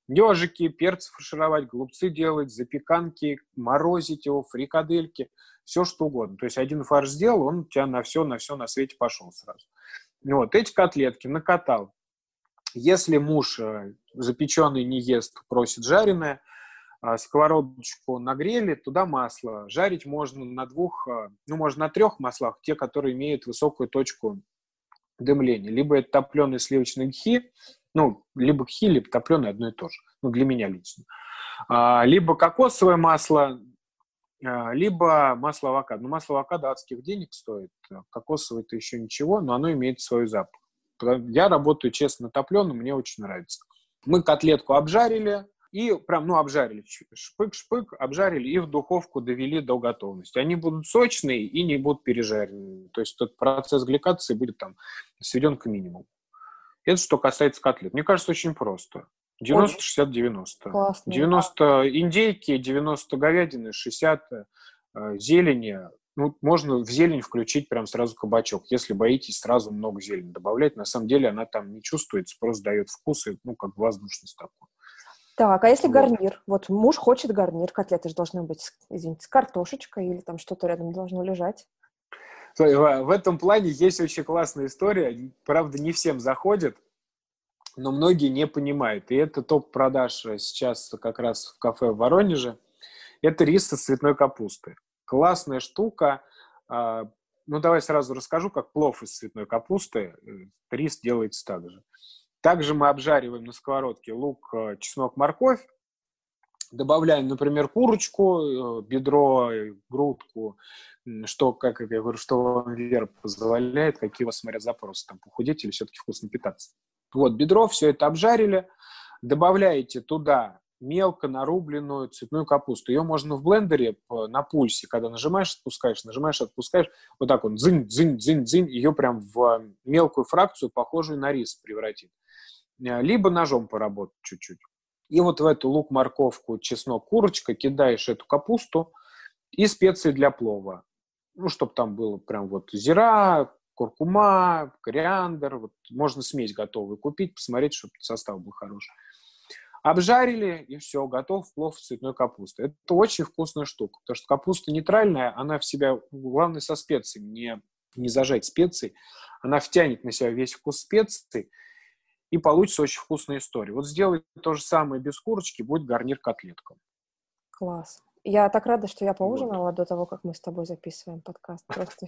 ежики, перцы фаршировать, голубцы делать, запеканки, морозить его, фрикадельки, все что угодно. То есть один фарш сделал, он у тебя на все, на все на свете пошел сразу. Вот эти котлетки накатал. Если муж запеченный не ест, просит жареное, сковородочку нагрели, туда масло. Жарить можно на двух, ну, можно на трех маслах, те, которые имеют высокую точку дымления. Либо это топленые сливочные гхи, ну, либо гхи, либо топленые, одно и то же, ну, для меня лично. Либо кокосовое масло, либо масло авокадо. Ну, масло авокадо адских денег стоит, кокосовое-то еще ничего, но оно имеет свой запах. Я работаю честно на топленом, мне очень нравится. Мы котлетку обжарили, и прям, ну, обжарили, шпык-шпык, обжарили и в духовку довели до готовности. Они будут сочные и не будут пережарены. То есть этот процесс гликации будет там сведен к минимуму. Это что касается котлет. Мне кажется, очень просто. девяносто шестьдесят девяносто. Классно. девяносто индейки, девяносто говядины, шестьдесят э, зелени. Ну, можно в зелень включить прям сразу кабачок. Если боитесь, сразу много зелени добавлять. На самом деле она там не чувствуется, просто дает вкус и, ну, как воздушность такой. Так, а если вот гарнир? Вот муж хочет гарнир, котлеты же должны быть, извините, с картошечкой или там что-то рядом должно лежать. В этом плане есть очень классная история. Правда, не всем заходит, но многие не понимают. И это топ-продаж сейчас как раз в кафе в Воронеже. Это рис из цветной капусты. Классная штука. Ну, давай сразу расскажу, как плов из цветной капусты. Рис делается так же. Также мы обжариваем на сковородке лук, чеснок, морковь. Добавляем, например, курочку, бедро, грудку, что, как я говорю, что вам Вера позволяет, какие у вас, смотрят, запросы, там, похудеть или все-таки вкусно питаться. Вот, бедро, все это обжарили. Добавляете туда мелко нарубленную цветную капусту. Ее можно в блендере на пульсе, когда нажимаешь, отпускаешь, нажимаешь, отпускаешь, вот так вот, дзынь, дзынь, дзынь, дзынь, ее прям в мелкую фракцию, похожую на рис, превратить. Либо ножом поработать чуть-чуть. И вот в эту лук, морковку, чеснок, курочка кидаешь эту капусту и специи для плова. Ну, чтобы там было прям вот зира, куркума, кориандр. Вот можно смесь готовую купить, посмотреть, чтобы состав был хороший. Обжарили, и все, готов плов с цветной капустой. Это очень вкусная штука, потому что капуста нейтральная, она в себя, главное, со специями, не, не зажать специи, она втянет на себя весь вкус специй, и получится очень вкусная история. Вот сделай то же самое без курочки, будет гарнир котлеткам. Класс. Я так рада, что я поужинала вот. До того, как мы с тобой записываем подкаст. Просто...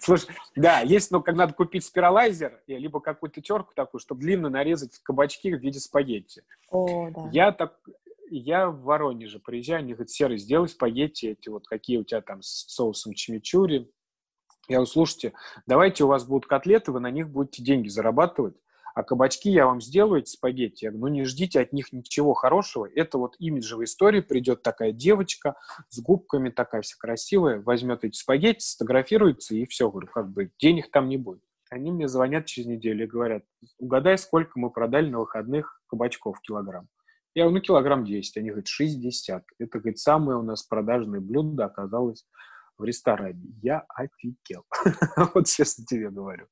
Слушай, да, есть, но как надо купить спиралайзер, либо какую-то терку такую, чтобы длинно нарезать кабачки в виде спагетти. О, да. Я, так, я в Воронеже приезжаю, они говорят: Серый, сделай спагетти эти вот, какие у тебя там с соусом чимичури. Я говорю: слушайте, давайте у вас будут котлеты, вы на них будете деньги зарабатывать. А кабачки я вам сделаю, эти спагетти. Я говорю: ну не ждите от них ничего хорошего. Это вот имиджевая история. Придет такая девочка с губками, такая вся красивая, возьмет эти спагетти, сфотографируется, и все. Говорю, как бы денег там не будет. Они мне звонят через неделю и говорят: угадай, сколько мы продали на выходных кабачков килограмм. Я говорю: ну килограмм десять. Они говорят: шестьдесят. Это, говорит, самое у нас продажное блюдо оказалось в ресторане. Я офигел. Вот честно тебе говорю.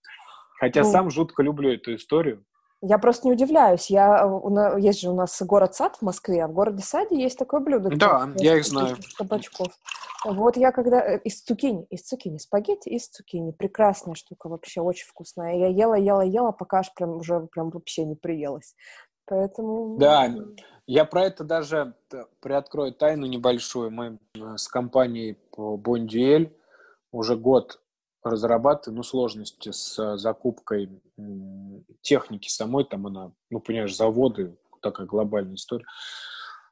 Хотя сам жутко люблю эту историю. Я просто не удивляюсь. Я, у, есть же у нас город-сад в Москве, а в городе-саде есть такое блюдо. Да, я их знаю. Кабачков. Вот я когда... Из цукини, из цукини, спагетти из цукини. Прекрасная штука вообще, очень вкусная. Я ела, ела, ела, пока аж прям уже прям вообще не приелась. Поэтому... Да, я про это даже приоткрою тайну небольшую. Мы с компанией «Бондюэль» уже год разрабатываю, ну, сложности с закупкой техники самой, там она, ну, понимаешь, заводы, такая глобальная история.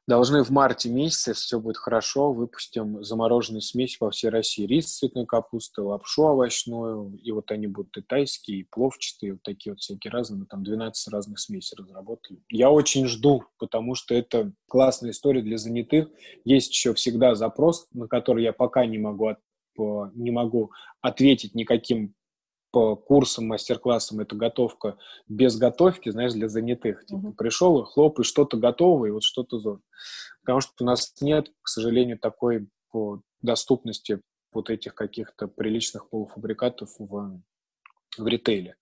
Должны в марте месяце, если все будет хорошо, выпустим замороженную смесь во всей России. Рис, цветную капусту, лапшу овощную, и вот они будут и тайские, и пловчатые, и вот такие вот всякие разные, там двенадцать разных смесей разработали. Я очень жду, потому что это классная история для занятых. Есть еще всегда запрос, на который я пока не могу ответить, По, не могу ответить никаким по курсам, мастер-классам. Это готовка без готовки, знаешь, для занятых. Типа, uh-huh. пришел, хлопай, что-то готово, и вот что-то зон. Потому что у нас нет, к сожалению, такой по доступности вот этих каких-то приличных полуфабрикатов в, в ритейле.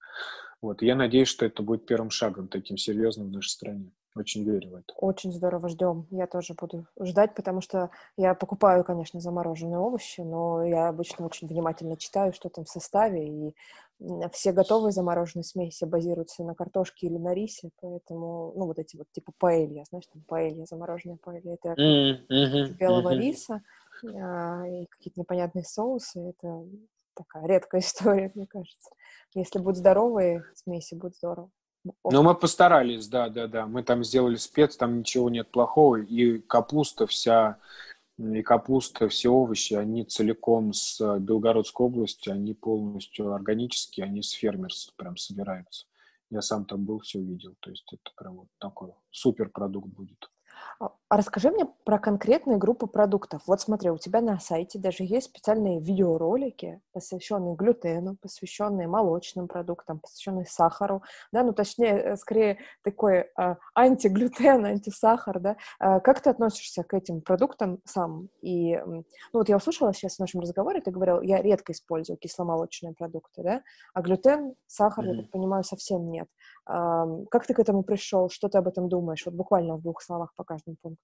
Вот. Я надеюсь, что это будет первым шагом таким серьезным в нашей стране. Очень верю в это. Очень здорово, ждем. Я тоже буду ждать, потому что я покупаю, конечно, замороженные овощи, но я обычно очень внимательно читаю, что там в составе, и все готовые замороженные смеси базируются на картошке или на рисе, поэтому, ну, вот эти вот, типа паэлья, знаешь, там паэлья, замороженная паэлья, это mm-hmm. белого mm-hmm. риса а, и какие-то непонятные соусы, это такая редкая история, мне кажется. Если будут здоровые смеси, будет здорово. Ну, мы постарались, да-да-да. Мы там сделали спец, там ничего нет плохого. И капуста вся, и капуста, все овощи, они целиком с Белгородской области, они полностью органические, они с фермерства прям собираются. Я сам там был, все видел. То есть это прям вот такой суперпродукт будет. А расскажи мне про конкретные группы продуктов. Вот смотри, у тебя на сайте даже есть специальные видеоролики, посвященные глютену, посвященные молочным продуктам, посвященные сахару, да, ну точнее, скорее такой а, антиглютен, антисахар, да. А как ты относишься к этим продуктам сам? И, ну вот я услышала сейчас в нашем разговоре, ты говорил, я редко использую кисломолочные продукты, да, а глютен, сахар, mm-hmm. я так понимаю, совсем нет. А как ты к этому пришел? Что ты об этом думаешь? Вот буквально в двух словах по каждому пункту.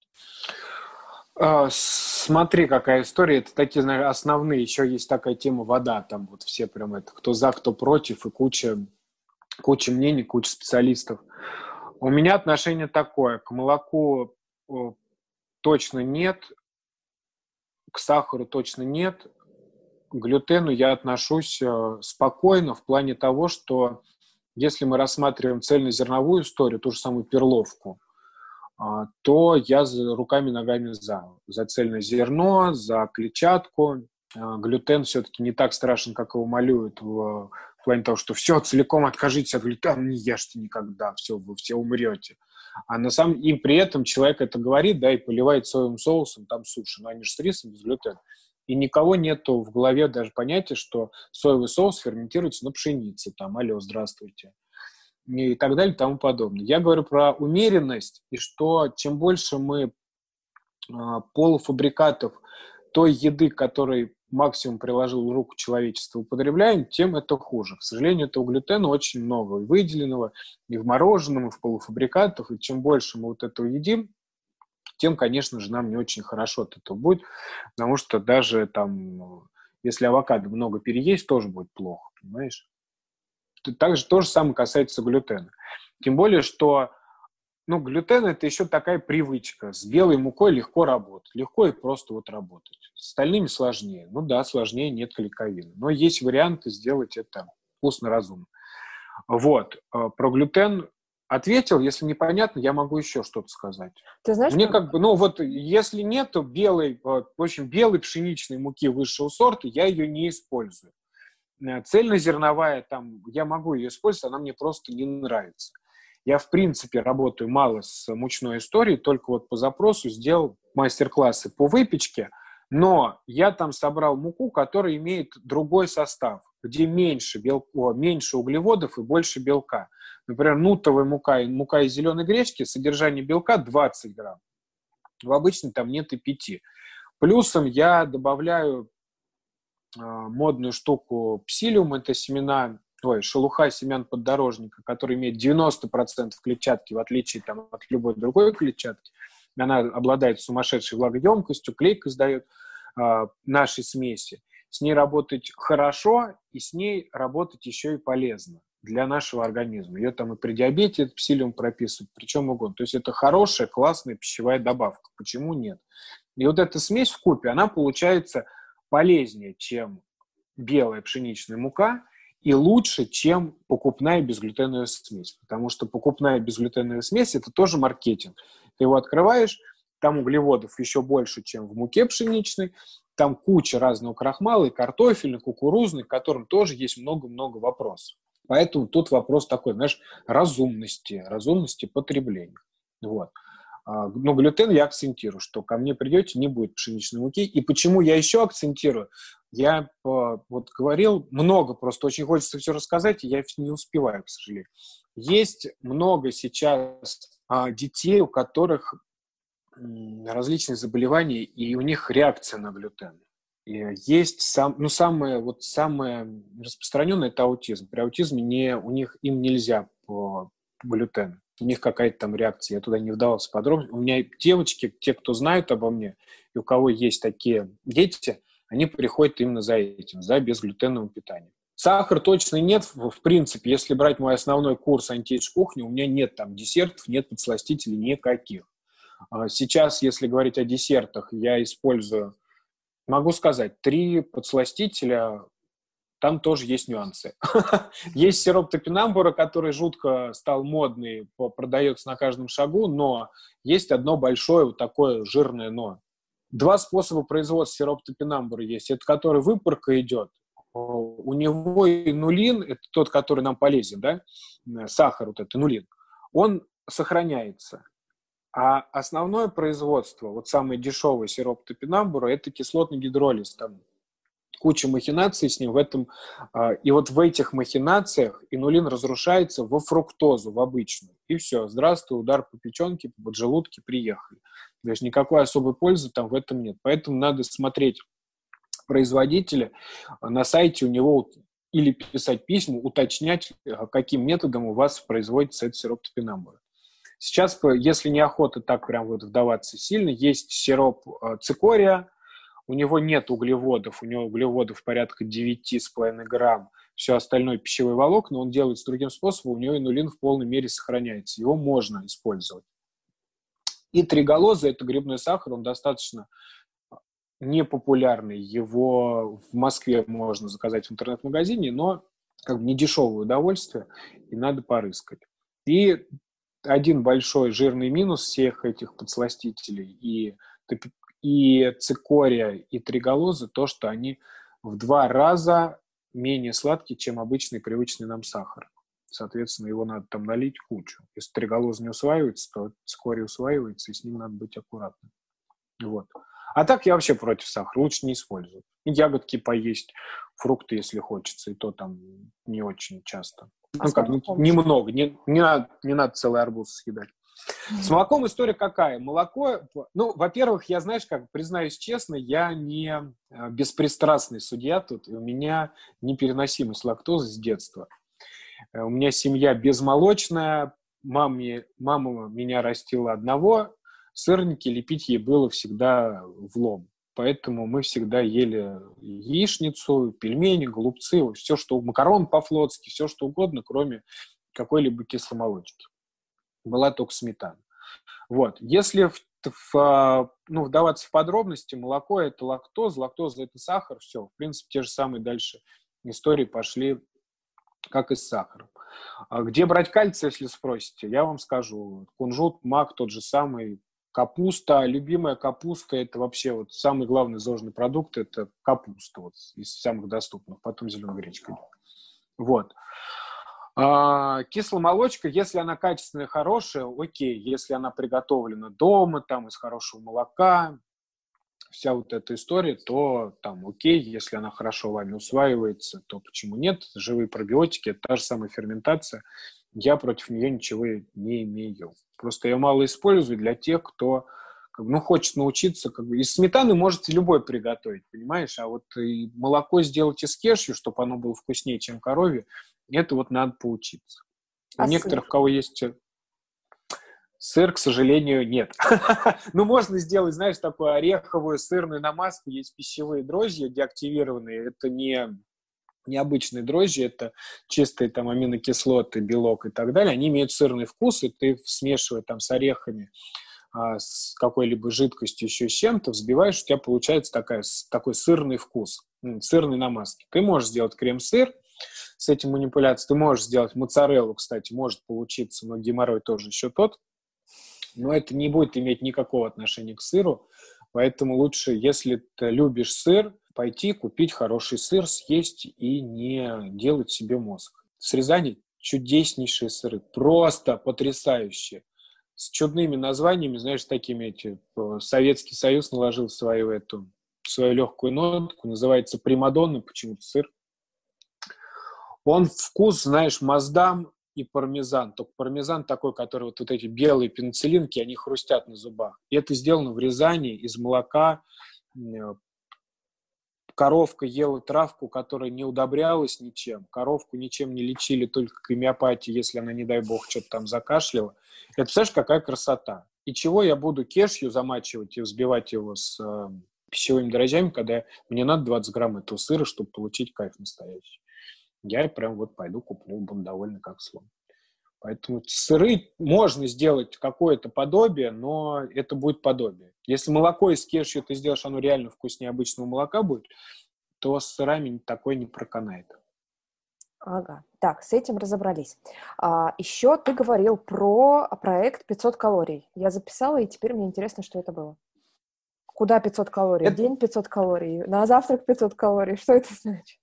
Смотри, какая история. Это такие, знаешь, основные. Еще есть такая тема вода. Там вот все прям это, кто за, кто против, и куча, куча мнений, куча специалистов. У меня отношение такое. К молоку точно нет. К сахару точно нет. К глютену я отношусь спокойно в плане того, что если мы рассматриваем цельнозерновую историю, ту же самую перловку, то я руками-ногами за. За цельное зерно, за клетчатку. Глютен все-таки не так страшен, как его малюют в в плане того, что все, целиком откажитесь от глютена, не ешьте никогда, все, вы все умрете. А на самом деле, и при этом человек это говорит, да, и поливает соевым соусом там суши, но они же с рисом, без глютена. И никого нету в голове даже понятия, что соевый соус ферментируется на пшенице, там, алло, здравствуйте, и так далее, и тому подобное. Я говорю про умеренность, и что чем больше мы э, полуфабрикатов той еды, которой максимум приложил руку человечества, употребляем, тем это хуже. К сожалению, этого глютена очень много, и выделенного, и в мороженом, и в полуфабрикатах, и чем больше мы вот этого едим, тем, конечно же, нам не очень хорошо от этого будет, потому что даже там, если авокадо много переесть, тоже будет плохо, понимаешь? Также то же самое касается глютена. Тем более, что ну, глютен – это еще такая привычка. С белой мукой легко работать, легко и просто вот работать. С остальными сложнее. Ну да, сложнее, нет клейковины. Но есть варианты сделать это вкусно-разумно. Вот. Про глютен ответил. Если непонятно, я могу еще что-то сказать. Ты знаешь, мне что? Как бы, ну вот, если нету белой, в общем, белой пшеничной муки высшего сорта, я ее не использую. Цельнозерновая, там, я могу ее использовать, она мне просто не нравится. Я, в принципе, работаю мало с мучной историей, только вот по запросу сделал мастер-классы по выпечке, но я там собрал муку, которая имеет другой состав, где меньше, белка, меньше углеводов и больше белка. Например, нутовая мука и мука из зеленой гречки, содержание белка двадцать грамм. В обычной там нет и пяти. Плюсом я добавляю модную штуку псилиум, это семена, ой, шелуха семян поддорожника, который имеет девяносто процентов клетчатки, в отличие там, от любой другой клетчатки. Она обладает сумасшедшей влагоемкостью, клейк издает э, нашей смеси. С ней работать хорошо, и с ней работать еще и полезно для нашего организма. Ее там и при диабете этот псилиум прописывают, при чем угодно. То есть это хорошая, классная пищевая добавка. Почему нет? И вот эта смесь вкупе, она получается полезнее, чем белая пшеничная мука, и лучше, чем покупная безглютеновая смесь. Потому что покупная безглютеновая смесь – это тоже маркетинг. Ты его открываешь, там углеводов еще больше, чем в муке пшеничной, там куча разного крахмала, и картофельный, кукурузный, к которым тоже есть много-много вопросов. Поэтому тут вопрос такой, знаешь, разумности, разумности потребления. Вот. Но глютен я акцентирую, что ко мне придете, не будет пшеничной муки. И почему я еще акцентирую? Я вот говорил много, просто очень хочется все рассказать, и я не успеваю, к сожалению. Есть много сейчас детей, у которых различные заболевания, и у них реакция на глютен. И есть сам, ну, самое, вот самое распространенное – это аутизм. При аутизме не, у них, им нельзя по глютену. У них какая-то там реакция, я туда не вдавался подробно. У меня девочки, те, кто знают обо мне, и у кого есть такие дети, они приходят именно за этим, за безглютеновым питанием. Сахар точно нет, в принципе, если брать мой основной курс антиэйдж кухни, у меня нет там десертов, нет подсластителей никаких. Сейчас, если говорить о десертах, я использую, могу сказать, три подсластителя. Там тоже есть нюансы. Есть сироп топинамбура, который жутко стал модный, продается на каждом шагу, но есть одно большое вот такое жирное «но». Два способа производства сиропа топинамбура есть. Это который выпарка идет. У него инулин, это тот, который нам полезен, да? Сахар, вот этот инулин, он сохраняется. А основное производство, вот самый дешевый сироп топинамбура, это кислотный гидролиз, там куча махинаций с ним в этом. И вот в этих махинациях инулин разрушается во фруктозу, в обычную. И все, здравствуй, удар по печенке, по поджелудке, приехали. То есть никакой особой пользы там в этом нет. Поэтому надо смотреть производителя. На сайте у него или писать письма, уточнять, каким методом у вас производится этот сироп топинамбура. Сейчас, если неохота так прям вот вдаваться сильно, есть сироп цикория. У него нет углеводов, у него углеводов порядка девять с половиной грамм, все остальное пищевой волокна, он делает с другим способом, у него инулин в полной мере сохраняется, его можно использовать. И триголоза – это грибной сахар, он достаточно непопулярный, его в Москве можно заказать в интернет-магазине, но как бы недешевое удовольствие, и надо порыскать. И один большой жирный минус всех этих подсластителей и и цикория, и триголозы, то, что они в два раза менее сладкий, чем обычный привычный нам сахар. Соответственно, его надо там налить кучу. Если триголоз не усваивается, то вскоре усваивается, и с ним надо быть аккуратным. Вот. А так я вообще против сахара. Лучше не использовать. Ягодки поесть, фрукты, если хочется, и то там не очень часто. А ну как, немного. Не, не, надо, не надо целый арбуз съедать. С молоком история какая? Молоко, ну, во-первых, я, знаешь, как признаюсь честно, я не беспристрастный судья тут, и у меня непереносимость лактозы с детства. У меня семья безмолочная, маме, мама меня растила одного, сырники лепить ей было всегда влом. Поэтому мы всегда ели яичницу, пельмени, голубцы, все что, макарон по-флотски, все что угодно, кроме какой-либо кисломолочки. Была только сметана. Вот. Если в, в, ну, вдаваться в подробности, молоко – это лактоза, лактоза – это сахар, все. В принципе, те же самые дальше истории пошли, как и с сахаром. А где брать кальций, если спросите? Я вам скажу. Кунжут, мак, тот же самый, капуста. Любимая капуста – это вообще вот самый главный зожный продукт – это капуста вот, из самых доступных. Потом зеленая гречка идет. Вот. А, кисломолочка, если она качественная, хорошая, окей. Если она приготовлена дома, там, из хорошего молока, вся вот эта история, то там окей. Если она хорошо вами усваивается, то почему нет? Живые пробиотики, это та же самая ферментация. Я против нее ничего не имею. Просто ее мало использую для тех, кто как бы, ну, хочет научиться. Как бы. Из сметаны можете любой приготовить, понимаешь? А вот и молоко сделать из кешью, чтобы оно было вкуснее, чем коровье, это вот надо поучиться. А у некоторых, сыр? У кого есть сыр, к сожалению, нет. Ну, можно сделать, знаешь, такую ореховую сырную намазку. Есть пищевые дрожжи деактивированные. Это не необычные дрожжи, это чистые там аминокислоты, белок и так далее. Они имеют сырный вкус, и ты, смешивая там с орехами, с какой-либо жидкостью, еще с чем-то, взбиваешь, у тебя получается такая, такой сырный вкус, сырной намазки. Ты можешь сделать крем-сыр с этим манипуляцией. Ты можешь сделать моцареллу, кстати, может получиться, но геморрой тоже еще тот. Но это не будет иметь никакого отношения к сыру. Поэтому лучше, если ты любишь сыр, пойти купить хороший сыр, съесть и не делать себе мозг. С Рязани чудеснейшие сыры, просто потрясающие. С чудными названиями, знаешь, такими эти. Советский Союз наложил свою эту, свою легкую нотку, называется «Примадонна», почему-то сыр. Он вкус, знаешь, маздам и пармезан. Только пармезан такой, который вот, вот эти белые пенициллинки, они хрустят на зубах. И это сделано в Рязани из молока. Коровка ела травку, которая не удобрялась ничем. Коровку ничем не лечили, только гомеопатией, если она, не дай бог, что-то там закашляла. Это, представляешь, какая красота. И чего я буду кешью замачивать и взбивать его с э, пищевыми дрожжами, когда мне надо двадцать грамм этого сыра, чтобы получить кайф настоящий. Я прям вот пойду куплю, буду довольна как слон. Поэтому сыры можно сделать какое-то подобие, но это будет подобие. Если молоко из кешью ты сделаешь, оно реально вкуснее обычного молока будет, то с сырами такое не проканает. Ага, так, с этим разобрались. А, еще ты говорил про проект пятьсот калорий. Я записала, и теперь мне интересно, что это было. Куда пятьсот калорий? Это... День пятьсот калорий, на завтрак пятьсот калорий. Что это значит?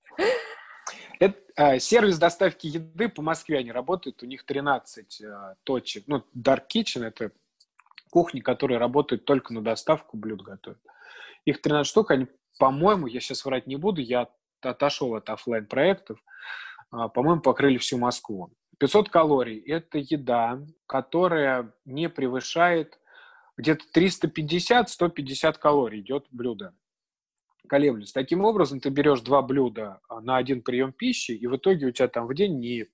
Это э, сервис доставки еды по Москве, они работают, у них тринадцать э, точек, ну, Dark Kitchen, это кухни, которые работают только на доставку, блюд готовят. Их тринадцать штук, они, по-моему, я сейчас врать не буду, я отошел от офлайн-проектов, э, по-моему, покрыли всю Москву. пятьсот калорий – это еда, которая не превышает где-то триста пятьдесят - сто пятьдесят калорий идет блюдо. Колеблюсь. Таким образом, ты берешь два блюда на один прием пищи, и в итоге у тебя там в день не,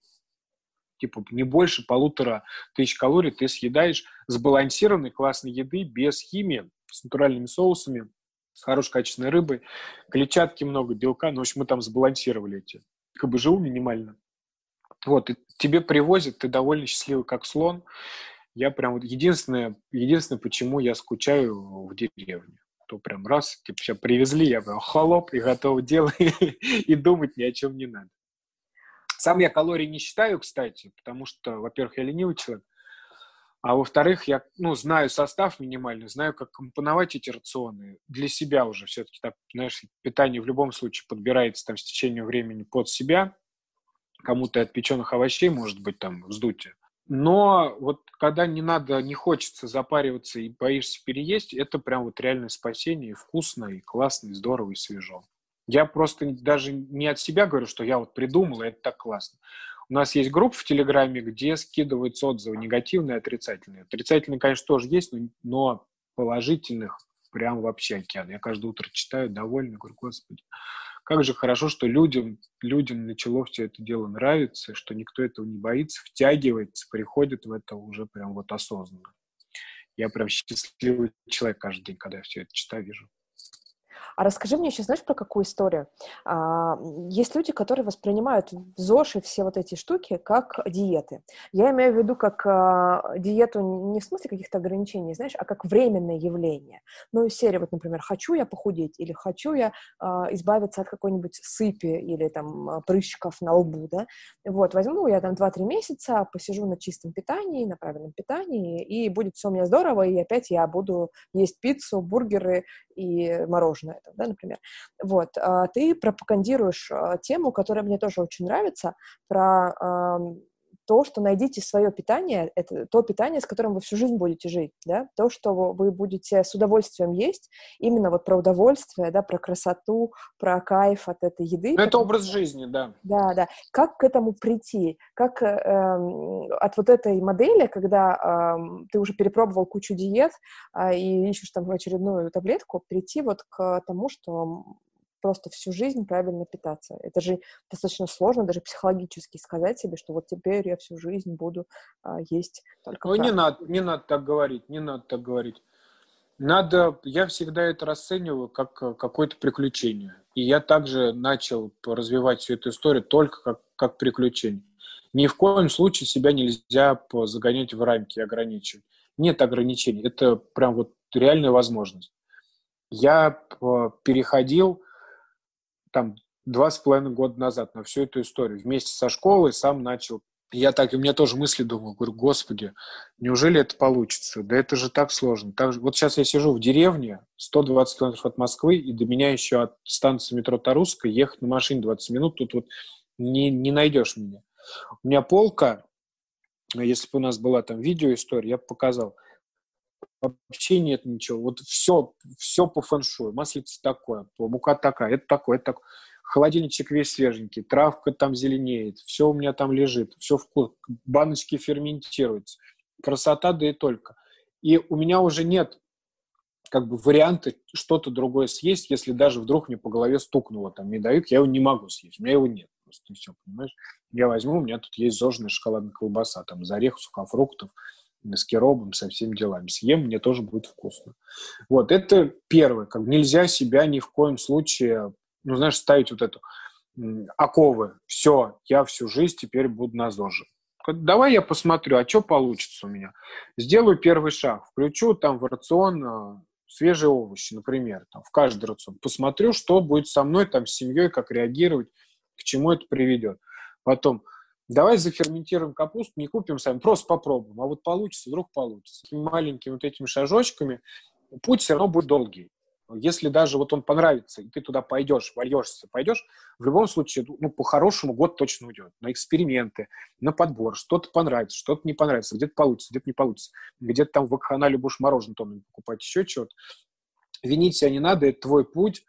типа, не больше полутора тысяч калорий ты съедаешь сбалансированной классной еды, без химии, с натуральными соусами, с хорошей качественной рыбой, клетчатки много, белка. Ну, в общем, мы там сбалансировали эти ка бэ жэ у минимально. Вот, и тебе привозят, ты довольно счастливый, как слон. Я прям вот единственное, единственное, почему я скучаю в деревне. То прям раз, типа, все привезли, я прям холоп и готов делать, и думать ни о чем не надо. Сам я калорий не считаю, кстати, потому что, во-первых, я ленивый человек, А во-вторых, я ну, знаю состав минимально, знаю, как компоновать эти рационы. Для себя уже все-таки, так, знаешь, питание в любом случае подбирается там с течением времени под себя. Кому-то от печеных овощей, может быть, там, вздутие. Но вот когда не надо, не хочется запариваться и боишься переесть, это прям вот реальное спасение, и вкусно, и классно, и здорово, и свежо. Я просто даже не от себя говорю, что я вот придумал, и это так классно. У нас есть группа в Телеграме, где скидываются отзывы негативные и отрицательные. Отрицательные, конечно, тоже есть, но положительных прям вообще океан. Я каждое утро читаю, довольный, говорю, господи, как же хорошо, что людям, людям начало все это дело нравиться, что никто этого не боится, втягивается, приходит в это уже прям вот осознанно. Я прям счастливый человек каждый день, когда я все это читаю, вижу. А расскажи мне еще, знаешь, про какую историю? А, есть люди, которые воспринимают в ЗОЖ и все вот эти штуки как диеты. Я имею в виду как а, диету не в смысле каких-то ограничений, знаешь, а как временное явление. Ну, из серии, вот, например, хочу я похудеть или хочу я а, избавиться от какой-нибудь сыпи или там прыщиков на лбу, да? Вот, возьму я там два-три месяца, посижу на чистом питании, на правильном питании, и будет все у меня здорово, и опять я буду есть пиццу, бургеры и мороженое. Этом, да, например. Вот. А ты пропагандируешь а, тему, которая мне тоже очень нравится, про а, то, что найдите свое питание, это то питание, с которым вы всю жизнь будете жить, да, то, что вы будете с удовольствием есть, именно вот про удовольствие, да, про красоту, про кайф от этой еды. Это потому, образ жизни, да. Да, да. Как к этому прийти? Как эм, от вот этой модели, когда эм, ты уже перепробовал кучу диет э, и ищешь там очередную таблетку, прийти вот к тому, что просто всю жизнь правильно питаться. Это же достаточно сложно даже психологически сказать себе, что вот теперь я всю жизнь буду а, есть только... Ну, не надо, не надо так говорить, не надо так говорить. Надо... Я всегда это расцениваю как какое-то приключение. И я также начал развивать всю эту историю только как, как приключение. Ни в коем случае себя нельзя загонять в рамки и ограничивать. Нет ограничений. Это прям вот реальная возможность. Я переходил там два с половиной года назад на всю эту историю. Вместе со школой сам начал. Я так, и у меня тоже мысли думал, говорю, господи, неужели это получится? Да это же так сложно. Так, вот сейчас я сижу в деревне, сто двадцать километров от Москвы, и до меня еще от станции метро Тарусская ехать на машине двадцать минут, тут вот не, не найдешь меня. У меня полка, если бы у нас была там видеоистория, я бы показал. Вообще нет ничего. Вот все, все по фэншую. Маслица такое, мука такая, это такое, это такое. Холодильничек весь свеженький, травка там зеленеет, все у меня там лежит, все вкусно, баночки ферментируются. Красота, да и только. И у меня уже нет как бы варианта что-то другое съесть, если даже вдруг мне по голове стукнуло там медовик, я его не могу съесть, у меня его нет. Просто все, понимаешь? Я возьму, у меня тут есть зожная шоколадная колбаса, там, из орехов, сухофруктов, с киробом, со всеми делами. Съем, мне тоже будет вкусно. Вот, это первое. Как нельзя себя ни в коем случае, ну, знаешь, ставить вот эту м, оковы. Все, я всю жизнь теперь буду на ЗОЖе. Давай я посмотрю, а что получится у меня. Сделаю первый шаг. Включу там в рацион свежие овощи, например, там, в каждый рацион. Посмотрю, что будет со мной, там, с семьей, как реагировать, к чему это приведет. Потом давай заферментируем капусту, не купим сами, просто попробуем. А вот получится, вдруг получится. Маленькими вот этими шажочками путь все равно будет долгий. Если даже вот он понравится, и ты туда пойдешь, вольешься, пойдешь, в любом случае, ну, по-хорошему год точно уйдет. На эксперименты, на подбор. Что-то понравится, что-то не понравится. Где-то получится, где-то не получится. Где-то там в вакханалию будешь мороженое тоннами покупать, еще чего-то. Винить себя не надо, это твой путь,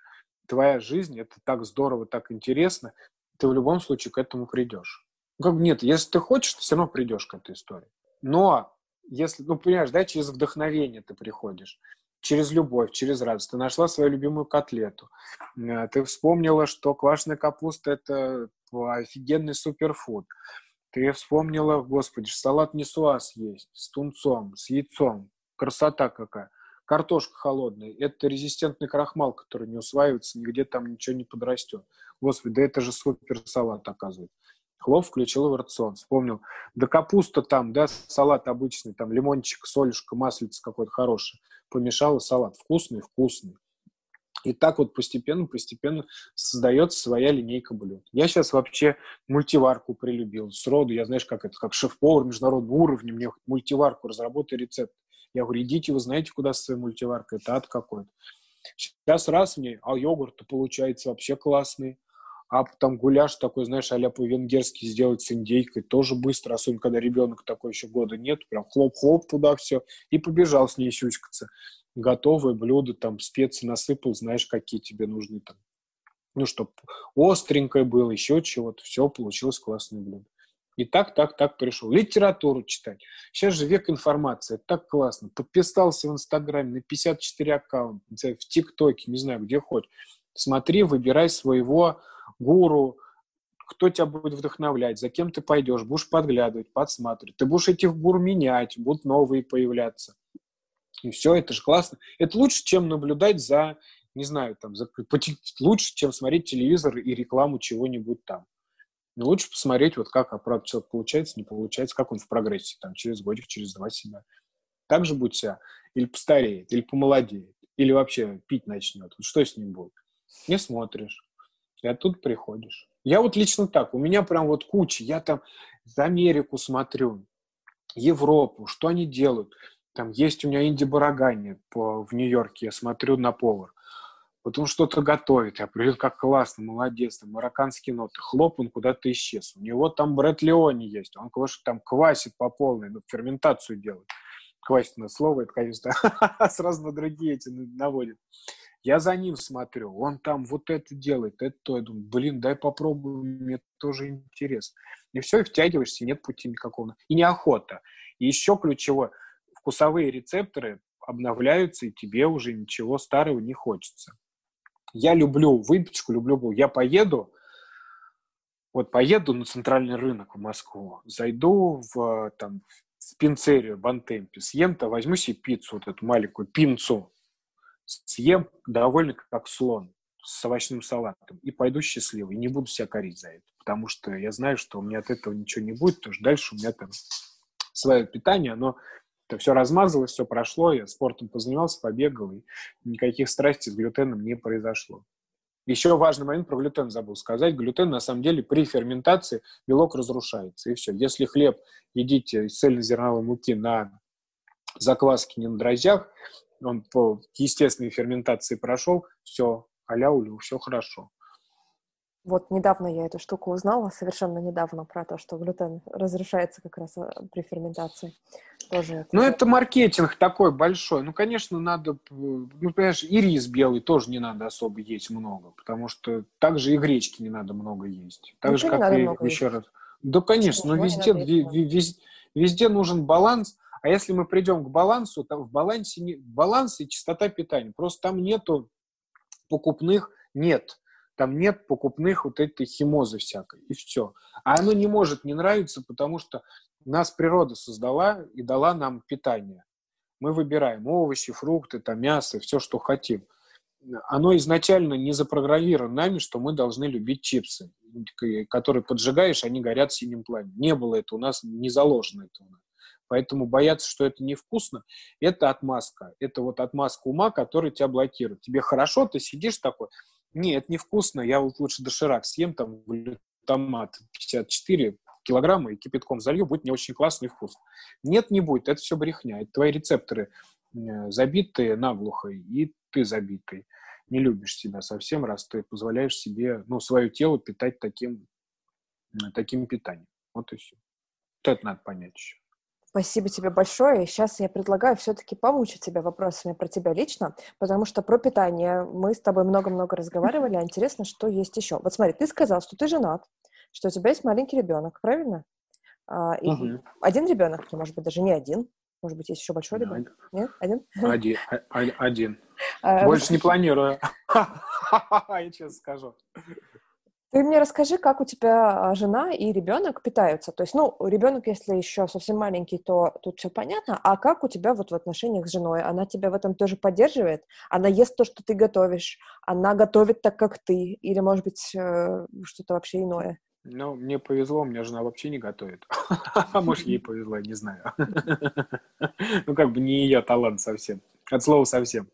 твоя жизнь. Это так здорово, так интересно. Ты в любом случае к этому придешь. Как бы нет, если ты хочешь, ты все равно придешь к этой истории. Но если, ну, понимаешь, да, через вдохновение ты приходишь, через любовь, через радость. Ты нашла свою любимую котлету. Ты вспомнила, что квашеная капуста – это офигенный суперфуд. Ты вспомнила, господи, салат нисуаз есть с тунцом, с яйцом. Красота какая. Картошка холодная. Это резистентный крахмал, который не усваивается, нигде там ничего не подрастет. Господи, да это же суперсалат, оказывается. Хлоп включил в рацион, вспомнил. Да капуста там, да, салат обычный, там лимончик, солюшка, маслица какой-то хороший. Помешала салат. Вкусный, вкусный. И так вот постепенно-постепенно создается своя линейка блюд. Я сейчас вообще мультиварку прилюбил. Сроду, я, знаешь, как это, как шеф-повар международного уровня, мне мультиварку разработай рецепт. Я говорю, идите, вы знаете, куда с своей мультиваркой, это ад какой-то. Сейчас раз мне, а йогурт получается вообще классный. А там гуляш такой, знаешь, а-ля по-венгерски сделать с индейкой тоже быстро, особенно когда ребенок такой еще года нет, прям хлоп-хлоп туда все, и побежал с ней щучкаться. Готовое блюдо, там специи насыпал, знаешь, какие тебе нужны там. Ну, чтоб остренькое было, еще чего-то, все, получилось классное блюдо. И так, так, так пришел. Литературу читать. Сейчас же век информации. Это так классно. Подписался в Инстаграме на пятьдесят четыре аккаунта, в ТикТоке, не знаю, где хоть. Смотри, выбирай своего гуру, кто тебя будет вдохновлять, за кем ты пойдешь, будешь подглядывать, подсматривать. Ты будешь этих гуру менять, будут новые появляться. И все, это же классно. Это лучше, чем наблюдать за, не знаю, там, за, лучше, чем смотреть телевизор и рекламу чего-нибудь там. Лучше посмотреть, вот как, а правда, человек получается, не получается, как он в прогрессе, там, через годик, через два себя. Так же будет себя. Или постареет, или помолодеет, или вообще пить начнет. Что с ним будет? Не смотришь. И оттуда приходишь. Я вот лично так. У меня прям вот куча. Я там за Америку смотрю, Европу, что они делают. Там есть у меня инди-барагани в Нью-Йорке. Я смотрю на повар. Вот он что-то готовит. Я привел, как классно, молодец. Там марокканские ноты. Хлоп, он куда-то исчез. У него там Брэд Леони есть. Он кого-то там квасит по полной. Ну, ферментацию делает. Квасит слово. Это, конечно, сразу на другие эти наводит. Я за ним смотрю, он там вот это делает, это то. Я думаю, блин, дай попробую, мне тоже интересно. И все, и втягиваешься, и нет пути никакого. И неохота. И еще ключевое, вкусовые рецепторы обновляются, и тебе уже ничего старого не хочется. Я люблю выпечку, люблю... Я поеду, вот поеду на центральный рынок в Москву, зайду в, там, в пиццерию Бантемпи, съем-то, возьму себе пиццу, вот эту маленькую пинцу, съем довольно как слон с овощным салатом и пойду счастливый. И не буду себя корить за это, потому что я знаю, что у меня от этого ничего не будет, потому что дальше у меня там свое питание, оно это все размазалось, все прошло, я спортом позанимался, побегал, и никаких страстей с глютеном не произошло. Еще важный момент про глютен забыл сказать. Глютен, на самом деле, при ферментации белок разрушается, и все. Если хлеб едите из цельнозерновой муки на закваске, не на дрожжах, он по естественной ферментации прошел, все, аляулю, все хорошо. Вот недавно я эту штуку узнала, совершенно недавно, про то, что глютен разрушается как раз при ферментации. Тоже. Ну, это маркетинг такой большой. Ну, конечно, надо... Ну, понимаешь, и рис белый тоже не надо особо есть много, потому что также и гречки не надо много есть. Так же, как и... Еще раз. Да, конечно, но везде, везде, везде нужен баланс. А если мы придем к балансу, там в балансе не... баланс и частота питания. Просто там нету покупных, нет. Там нет покупных вот этой химозы всякой. И все. А оно не может не нравиться, потому что нас природа создала и дала нам питание. Мы выбираем овощи, фрукты, там, мясо, все, что хотим. Оно изначально не запрограммировано нами, что мы должны любить чипсы, которые поджигаешь, они горят синим пламенем. Не было это у нас, не заложено это у нас. Поэтому бояться, что это невкусно, это отмазка. Это вот отмазка ума, которая тебя блокирует. Тебе хорошо, ты сидишь такой, нет, это невкусно, я вот лучше доширак съем, там, томат пятьдесят четыре килограмма и кипятком залью, будет не очень классно и вкусно. Нет, не будет, это все брехня. Это твои рецепторы забитые наглухо, и ты забитый. Не любишь себя совсем, раз ты позволяешь себе, ну, свое тело питать таким, таким питанием. Вот и все. Вот это надо понять еще. Спасибо тебе большое. И сейчас я предлагаю все-таки помучить тебя вопросами про тебя лично, потому что про питание мы с тобой много-много разговаривали, а интересно, что есть еще. Вот смотри, ты сказал, что ты женат, что у тебя есть маленький ребенок, правильно? А, и угу. Один ребенок, может быть, даже не один. Может быть, есть еще большой ребенок? Нет? Один? Один. Один. Больше не планирую. Я честно скажу. Ты мне расскажи, как у тебя жена и ребенок питаются. То есть, ну, ребенок, если еще совсем маленький, то тут все понятно. А как у тебя вот в отношениях с женой? Она тебя в этом тоже поддерживает? Она ест то, что ты готовишь? Она готовит так, как ты? Или, может быть, что-то вообще иное? Ну, мне повезло, у меня жена вообще не готовит. А может, ей повезло, не знаю. Ну, как бы не ее талант совсем. От слова совсем.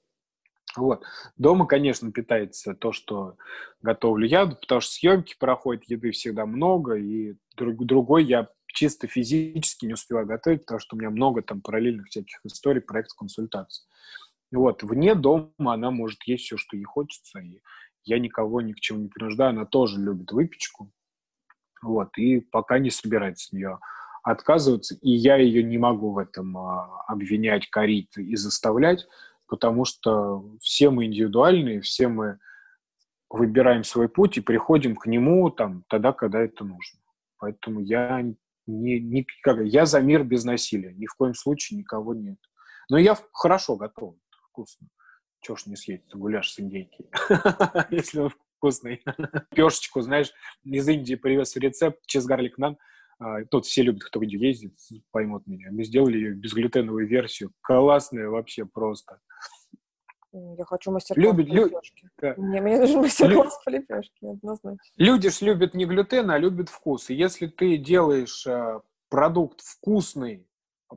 Вот. Дома, конечно, питается то, что готовлю я, потому что съемки проходят, еды всегда много, и друг, другой я чисто физически не успеваю готовить, потому что у меня много там параллельных всяких историй, проектов, консультаций. Вот. Вне дома она может есть все, что ей хочется, и я никого ни к чему не принуждаю, она тоже любит выпечку, вот, и пока не собирается с нее отказываться, и я ее не могу в этом а, обвинять, корить и заставлять, потому что все мы индивидуальные, все мы выбираем свой путь и приходим к нему там, тогда, когда это нужно. Поэтому я, не, не, как, я за мир без насилия, ни в коем случае никого нет. Но я хорошо готовлю, вкусно. Чего ж не съесть-то гуляш с индейки, если он вкусный. Пешечку, знаешь, из Индии привез рецепт чизгарлик нан. Тут все любят, кто где ездит, поймут меня. Мы сделали ее безглютеновую версию. Классная вообще просто. Я хочу мастер-класс по лепешке. Да. Мне, мне нужен мастер-класс Лю... по лепешке, однозначно. Люди ж любят не глютен, а любят вкус. И если ты делаешь э, продукт вкусный,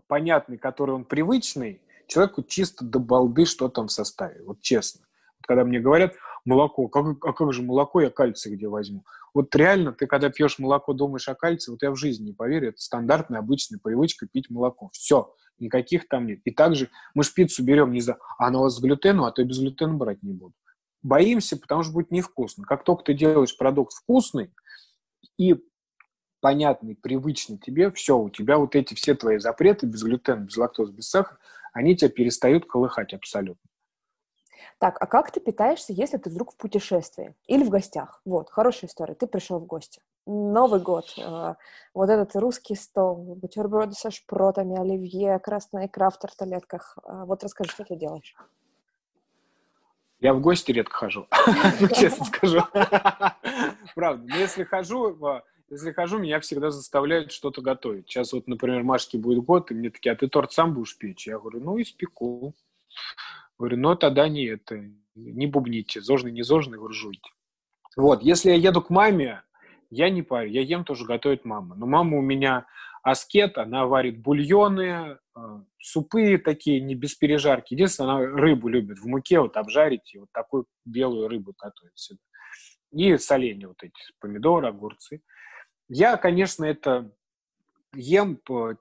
понятный, который он привычный, человеку чисто до балды, что там в составе. Вот честно. Вот когда мне говорят... Молоко. Как, а как же молоко? Я кальций где возьму? Вот реально, ты когда пьешь молоко, думаешь о кальции, вот я в жизни не поверю, это стандартная, обычная привычка пить молоко. Все. Никаких там нет. И также мы ж пиццу берем не за... Она у вас с глютеном, а то и без глютена брать не буду. Боимся, потому что будет невкусно. Как только ты делаешь продукт вкусный и понятный, привычный тебе, все, у тебя вот эти все твои запреты без глютена, без лактозы, без сахара, они тебя перестают колыхать абсолютно. Так, а как ты питаешься, если ты вдруг в путешествии или в гостях? Вот, хорошая история. Ты пришел в гости. Новый год. Э, вот этот русский стол, бутерброды со шпротами, оливье, красная икра в тарталетках. Э, вот расскажи, что ты делаешь. Я в гости редко хожу, честно скажу. Правда. Но если хожу... Если хожу, меня всегда заставляют что-то готовить. Сейчас вот, например, Машке будет год, и мне такие, а ты торт сам будешь печь? Я говорю, ну, испеку. Говорю, ну тогда не это, не бубните, зожный, не зожный, вы ржуйте. Вот, если я еду к маме, я не парю, я ем тоже готовит мама. Но мама у меня аскет, она варит бульоны, супы такие, не без пережарки. Единственное, она рыбу любит в муке вот обжарить, и вот такую белую рыбу готовит сюда. И соленья вот эти, помидоры, огурцы. Я, конечно, это ем по...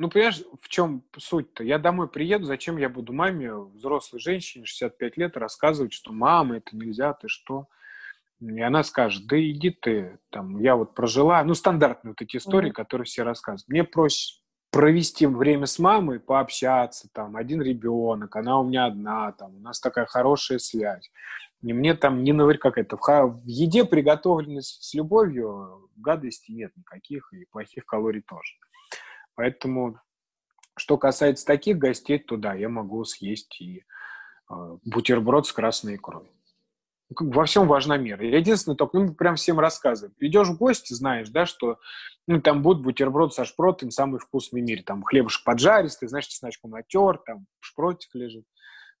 Ну, понимаешь, в чем суть-то? Я домой приеду, зачем я буду маме, взрослой женщине, шестьдесят пять лет, рассказывать, что мама, это нельзя, ты что? И она скажет, да иди ты, там, я вот прожила. Ну, стандартные вот эти истории, mm-hmm. которые все рассказывают. Мне проще провести время с мамой, пообщаться, там, один ребенок, она у меня одна, там, у нас такая хорошая связь. И мне там не наварь, как это, в еде, приготовленной с любовью, гадостей нет никаких, и плохих калорий тоже. Поэтому, что касается таких гостей, то да, я могу съесть и э, бутерброд с красной икрой. Во всем важна мера. Единственное, только ну, прям всем рассказываю. Идешь в гости, знаешь, да, что ну, там будет бутерброд со шпротом, самый вкусный в мире. Там хлебушек поджаристый, знаешь, чесночком натер, там шпротик лежит.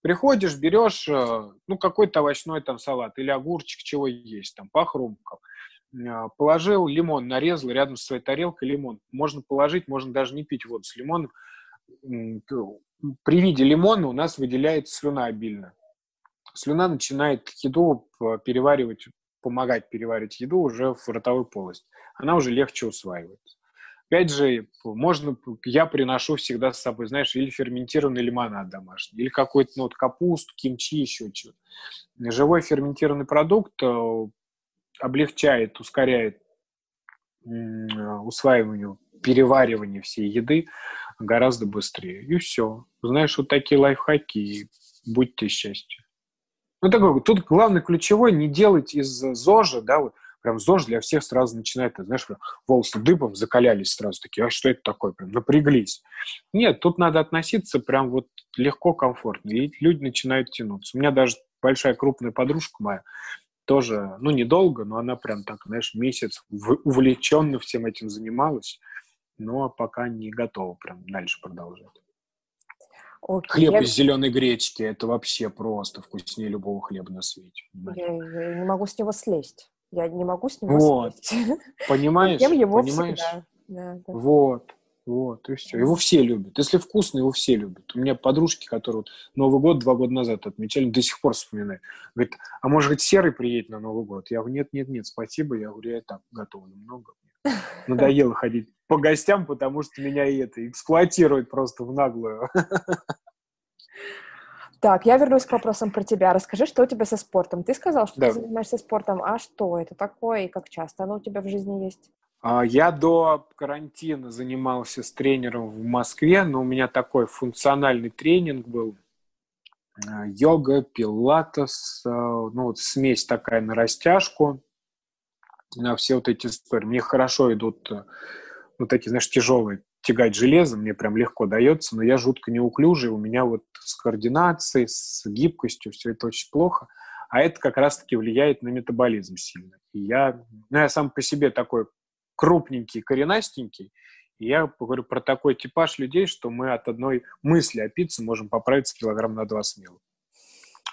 Приходишь, берешь, э, ну, какой-то овощной там салат или огурчик, чего есть, там, похрумкал. Положил лимон, нарезал рядом со своей тарелкой лимон. Можно положить, можно даже не пить воду с лимоном. При виде лимона у нас выделяется слюна обильно. Слюна начинает еду переваривать, помогать переваривать еду уже в ротовую полость. Она уже легче усваивается. Опять же, можно, я приношу всегда с собой, знаешь, или ферментированный лимонад домашний, или какой-то ну, вот капусту, кимчи, еще что-то. Живой ферментированный продукт облегчает, ускоряет усваивание, переваривание всей еды гораздо быстрее. И все. Знаешь, вот такие лайфхаки, и будьте счастливы. Ну, такой, тут главное ключевое не делать из ЗОЖа, да, вот, прям ЗОЖ для всех сразу начинает, знаешь, волосы дыбом закалялись сразу такие, а что это такое, прям напряглись. Нет, тут надо относиться прям вот легко, комфортно, и люди начинают тянуться. У меня даже большая крупная подружка моя, тоже, ну, недолго, но она прям так, знаешь, месяц увлеченно всем этим занималась, но пока не готова прям дальше продолжать. Okay, Хлеб я... из зеленой гречки, это вообще просто вкуснее любого хлеба на свете. Я, я не могу с него слезть. Я не могу с него вот. слезть. Понимаешь? Я ем его понимаешь? всегда. Да, да. Вот. Вот, и все. Его все любят. Если вкусно, его все любят. У меня подружки, которые вот Новый год два года назад отмечали, до сих пор вспоминают. Говорит, а может быть, Серый приедет на Новый год? Я говорю, нет-нет-нет, спасибо. Я говорю, я и так готова немного. Надоело ходить по гостям, потому что меня и это эксплуатирует просто в наглую. Так, я вернусь к вопросам про тебя. Расскажи, что у тебя со спортом? Ты сказал, что да. ты занимаешься спортом. А что это такое и как часто оно у тебя в жизни есть? Я до карантина занимался с тренером в Москве, но у меня такой функциональный тренинг был. Йога, пилатес, ну вот смесь такая на растяжку, на все вот эти истории. Мне хорошо идут вот эти, знаешь, тяжелые. Тягать железо мне прям легко дается, но я жутко неуклюжий, у меня вот с координацией, с гибкостью все это очень плохо, а это как раз-таки влияет на метаболизм сильно. И я, ну, я сам по себе такой крупненький, коренастенький, и я говорю про такой типаж людей, что мы от одной мысли о пицце можем поправиться килограмм на два смело.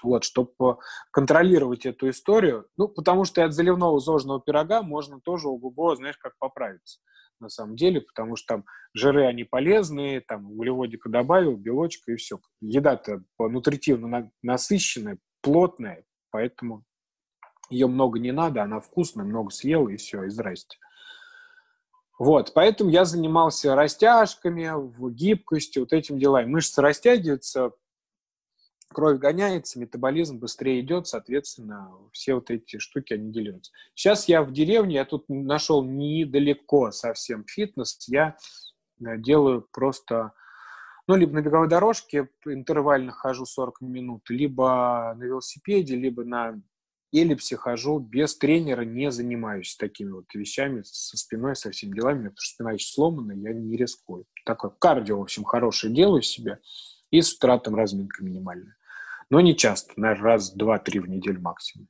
Вот, чтобы контролировать эту историю, ну, потому что и от заливного зожного пирога можно тоже ого-го, знаешь, как поправиться. На самом деле, потому что там жиры, они полезные, там углеводика добавил, белочка и все. Еда-то нутритивно насыщенная, плотная, поэтому ее много не надо, она вкусная, много съела и все, и здрасте. Вот, поэтому я занимался растяжками, гибкостью, вот этим делами. Мышцы растягиваются, кровь гоняется, метаболизм быстрее идет, соответственно, все вот эти штуки, они делятся. Сейчас я в деревне, я тут нашел недалеко совсем фитнес, я делаю просто, ну, либо на беговой дорожке интервально хожу сорок минут, либо на велосипеде, либо на эллипсе хожу, без тренера не занимаюсь такими вот вещами, со спиной, со всеми делами, потому что спина еще сломана, я не рискую. Такое кардио, в общем, хорошее делаю себе. И с утра там разминка минимальная. Но не часто, наверное, раз, два, три в неделю максимум.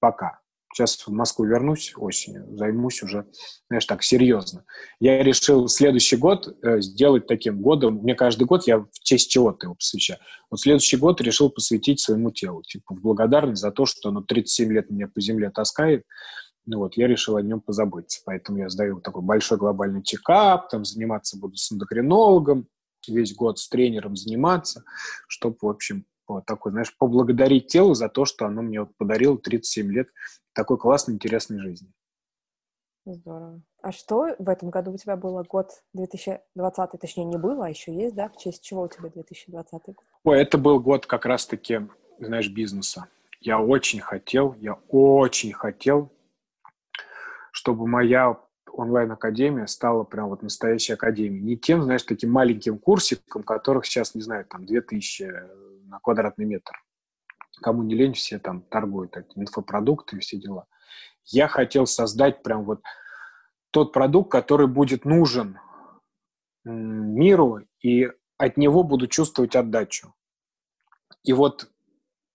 Пока. Сейчас в Москву вернусь осенью, займусь уже, знаешь, так серьезно. Я решил следующий год сделать таким годом. Мне каждый год я в честь чего-то его посвящаю. Вот следующий год решил посвятить своему телу. Типа в благодарность за то, что оно тридцать семь лет меня по земле таскает. Ну вот, я решил о нем позаботиться. Поэтому я сдаю такой большой глобальный чекап, там заниматься буду с эндокринологом. Весь год с тренером заниматься, чтобы, в общем, вот такой, знаешь, поблагодарить тело за то, что оно мне вот подарило тридцать семь лет такой классной, интересной жизни. Здорово. А что в этом году у тебя было? Год двадцать двадцатый, точнее, не было, а еще есть, да? В честь чего у тебя двадцать двадцатый год? Ой, это был год как раз-таки, знаешь, бизнеса. Я очень хотел, я очень хотел, чтобы моя... онлайн-академия стала прям вот настоящей академией. Не тем, знаешь, таким маленьким курсиком, которых сейчас, не знаю, там две тысячи на квадратный метр. Кому не лень, все там торгуют такие инфопродукты и все дела. Я хотел создать прям вот тот продукт, который будет нужен миру, и от него буду чувствовать отдачу. И вот,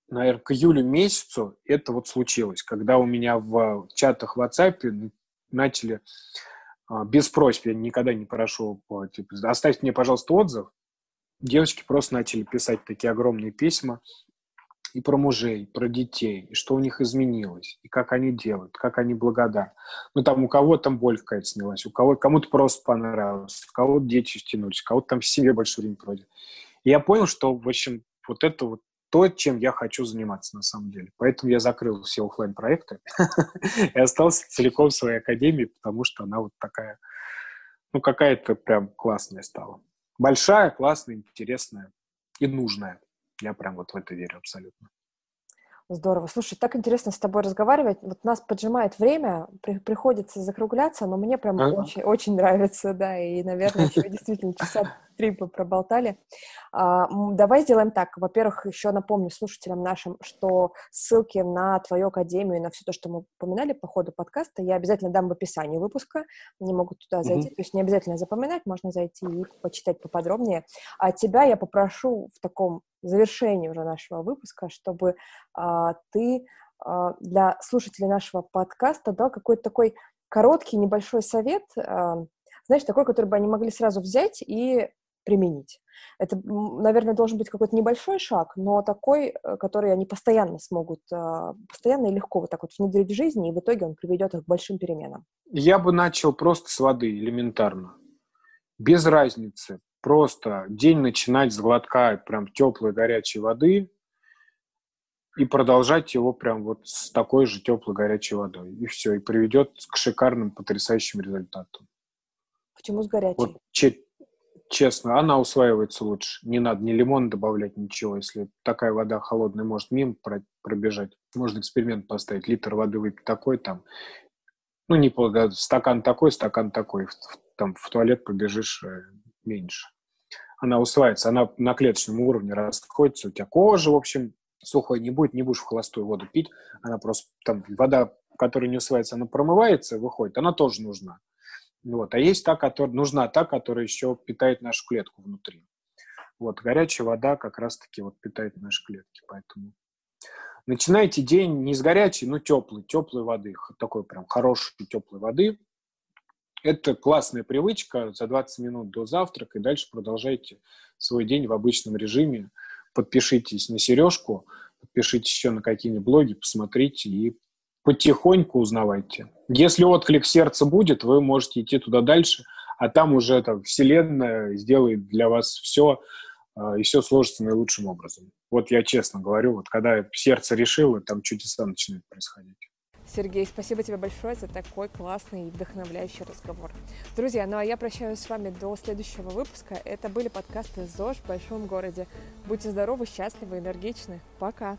наверное, к июлю месяцу это вот случилось, когда у меня в чатах в WhatsApp начали без просьб, я никогда не прошу, типа, оставьте мне, пожалуйста, отзыв. Девочки просто начали писать такие огромные письма и про мужей, и про детей, и что у них изменилось, и как они делают, как они благодарны. Ну, там у кого там боль какая-то снялась, у кого, кому-то просто понравилось, у кого-то дети стянулись, у кого-то там в семье больше времени пройдет. И я понял, что, в общем, вот это вот то, чем я хочу заниматься на самом деле. Поэтому я закрыл все офлайн-проекты и остался целиком в своей академии, потому что она вот такая, ну, какая-то прям классная стала. Большая, классная, интересная и нужная. Я прям вот в это верю абсолютно. Здорово. Слушай, так интересно с тобой разговаривать. Вот нас поджимает время, при, приходится закругляться, но мне прям а? очень, очень нравится, да, и, наверное, еще действительно часа три проболтали. А, давай сделаем так. Во-первых, еще напомню слушателям нашим, что ссылки на твою академию, на все то, что мы упоминали по ходу подкаста, я обязательно дам в описании выпуска. Они могут туда зайти, mm-hmm. то есть не обязательно запоминать, можно зайти и почитать поподробнее. А тебя я попрошу в таком завершении уже нашего выпуска, чтобы а, ты а, для слушателей нашего подкаста дал какой-то такой короткий, небольшой совет, а, знаешь, такой, который бы они могли сразу взять и применить. Это, наверное, должен быть какой-то небольшой шаг, но такой, который они постоянно смогут, а, постоянно и легко вот так вот внедрить в жизнь, и в итоге он приведет их к большим переменам. Я бы начал просто с воды, элементарно. без разницы. Просто день начинать с глотка прям теплой горячей воды и продолжать его прям вот с такой же теплой горячей водой. И все, и приведет к шикарным, потрясающим результатам. Почему с горячей? Вот, че- честно, она усваивается лучше. Не надо ни лимон добавлять, ничего. Если такая вода холодная, может мимо про- пробежать. Можно эксперимент поставить. Литр воды выпить такой там. Ну, не полгода. Стакан такой, стакан такой. Там в туалет побежишь меньше. Она усваивается, она на клеточном уровне расходится, у тебя кожа, в общем, сухой не будет, не будешь в холостую воду пить, она просто, там, вода, которая не усваивается, она промывается, выходит, она тоже нужна. Вот, а есть та, которая, нужна та, которая еще питает нашу клетку внутри. Вот, горячая вода как раз-таки вот питает наши клетки, поэтому начинайте день не с горячей, но теплой, теплой воды, такой прям хорошей теплой воды. Это классная привычка за двадцать минут до завтрака и дальше продолжайте свой день в обычном режиме. Подпишитесь на Сережку, подпишитесь еще на какие-нибудь блоги, посмотрите и потихоньку узнавайте. Если отклик сердца будет, вы можете идти туда дальше, а там уже там, вселенная сделает для вас все, и все сложится наилучшим образом. Вот я честно говорю, вот когда сердце решило, там чудеса начинают происходить. Сергей, спасибо тебе большое за такой классный и вдохновляющий разговор. Друзья, ну а я прощаюсь с вами до следующего выпуска. Это были подкасты «ЗОЖ в большом городе». Будьте здоровы, счастливы, энергичны. Пока!